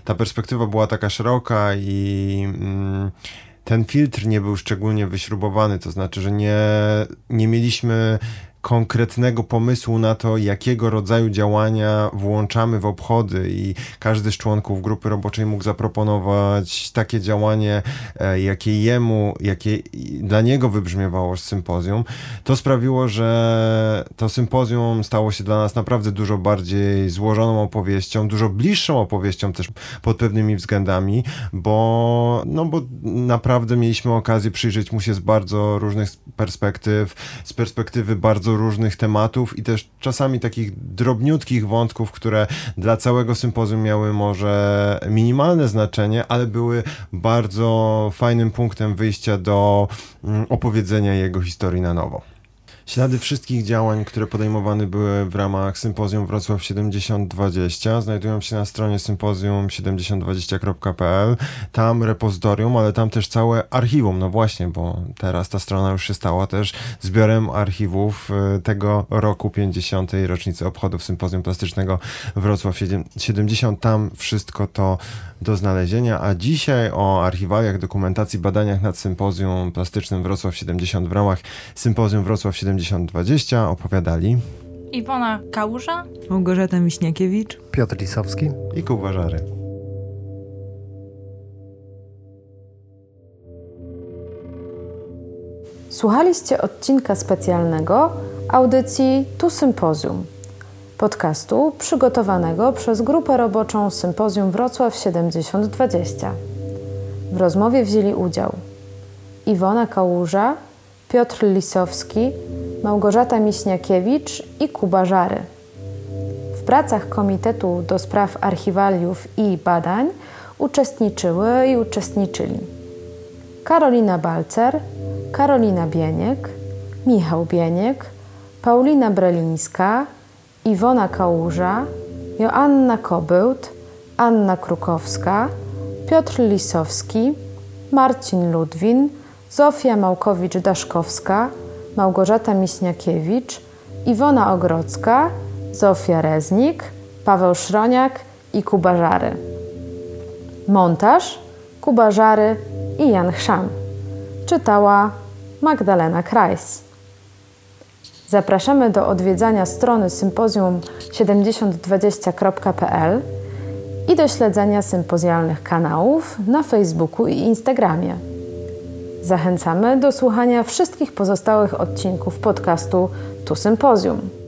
ta perspektywa była taka szeroka i yy, ten filtr nie był szczególnie wyśrubowany, to znaczy, że nie, nie mieliśmy konkretnego pomysłu na to, jakiego rodzaju działania włączamy w obchody, i każdy z członków grupy roboczej mógł zaproponować takie działanie, jakie jemu, jakie dla niego wybrzmiewało z sympozjum. To sprawiło, że to sympozjum stało się dla nas naprawdę dużo bardziej złożoną opowieścią, dużo bliższą opowieścią też pod pewnymi względami, bo, no bo naprawdę mieliśmy okazję przyjrzeć mu się z bardzo różnych perspektyw, z perspektywy bardzo różnych tematów i też czasami takich drobniutkich wątków, które dla całego sympozjum miały może minimalne znaczenie, ale były bardzo fajnym punktem wyjścia do opowiedzenia jego historii na nowo. Ślady wszystkich działań, które podejmowane były w ramach Sympozjum Wrocław siedemdziesiąt dwadzieścia znajdują się na stronie sympozjum siedemdziesiąt dwadzieścia kropka p l. Tam repozytorium, ale tam też całe archiwum. No właśnie, bo teraz ta strona już się stała też zbiorem archiwów tego roku, pięćdziesiątej rocznicy obchodów Sympozjum Plastycznego Wrocław siedemdziesiąt. Tam wszystko to do znalezienia. A dzisiaj o archiwaliach, dokumentacji, badaniach nad Sympozjum Plastycznym Wrocław siedemdziesiąt w ramach Sympozjum Wrocław siedemdziesiąt dwadzieścia opowiadali Iwona Kałuża, Małgorzata Miśniakiewicz, Piotr Lisowski i Kuba Żary. Słuchaliście odcinka specjalnego audycji Tu Sympozjum, podcastu przygotowanego przez grupę roboczą Sympozjum Wrocław siedemdziesiąt dwadzieścia. W rozmowie wzięli udział Iwona Kałuża, Piotr Lisowski, Małgorzata Miśniakiewicz i Kuba Żary. W pracach Komitetu do Spraw Archiwaliów i Badań uczestniczyły i uczestniczyli Karolina Balcer, Karolina Bieniek, Michał Bieniek, Paulina Brelińska, Iwona Kałuża, Joanna Kobyłt, Anna Krukowska, Piotr Lisowski, Marcin Ludwin, Zofia Małkowicz-Daszkowska, Małgorzata Miśniakiewicz, Iwona Ogrodzka, Zofia Reznik, Paweł Szroniak i Kuba Żary. Montaż Kuba Żary i Jan Chrzan. Czytała Magdalena Krajs. Zapraszamy do odwiedzania strony sympozjum siedemdziesiąt dwadzieścia kropka p l i do śledzenia sympozjalnych kanałów na Facebooku i Instagramie. Zachęcamy do słuchania wszystkich pozostałych odcinków podcastu Tu Sympozjum.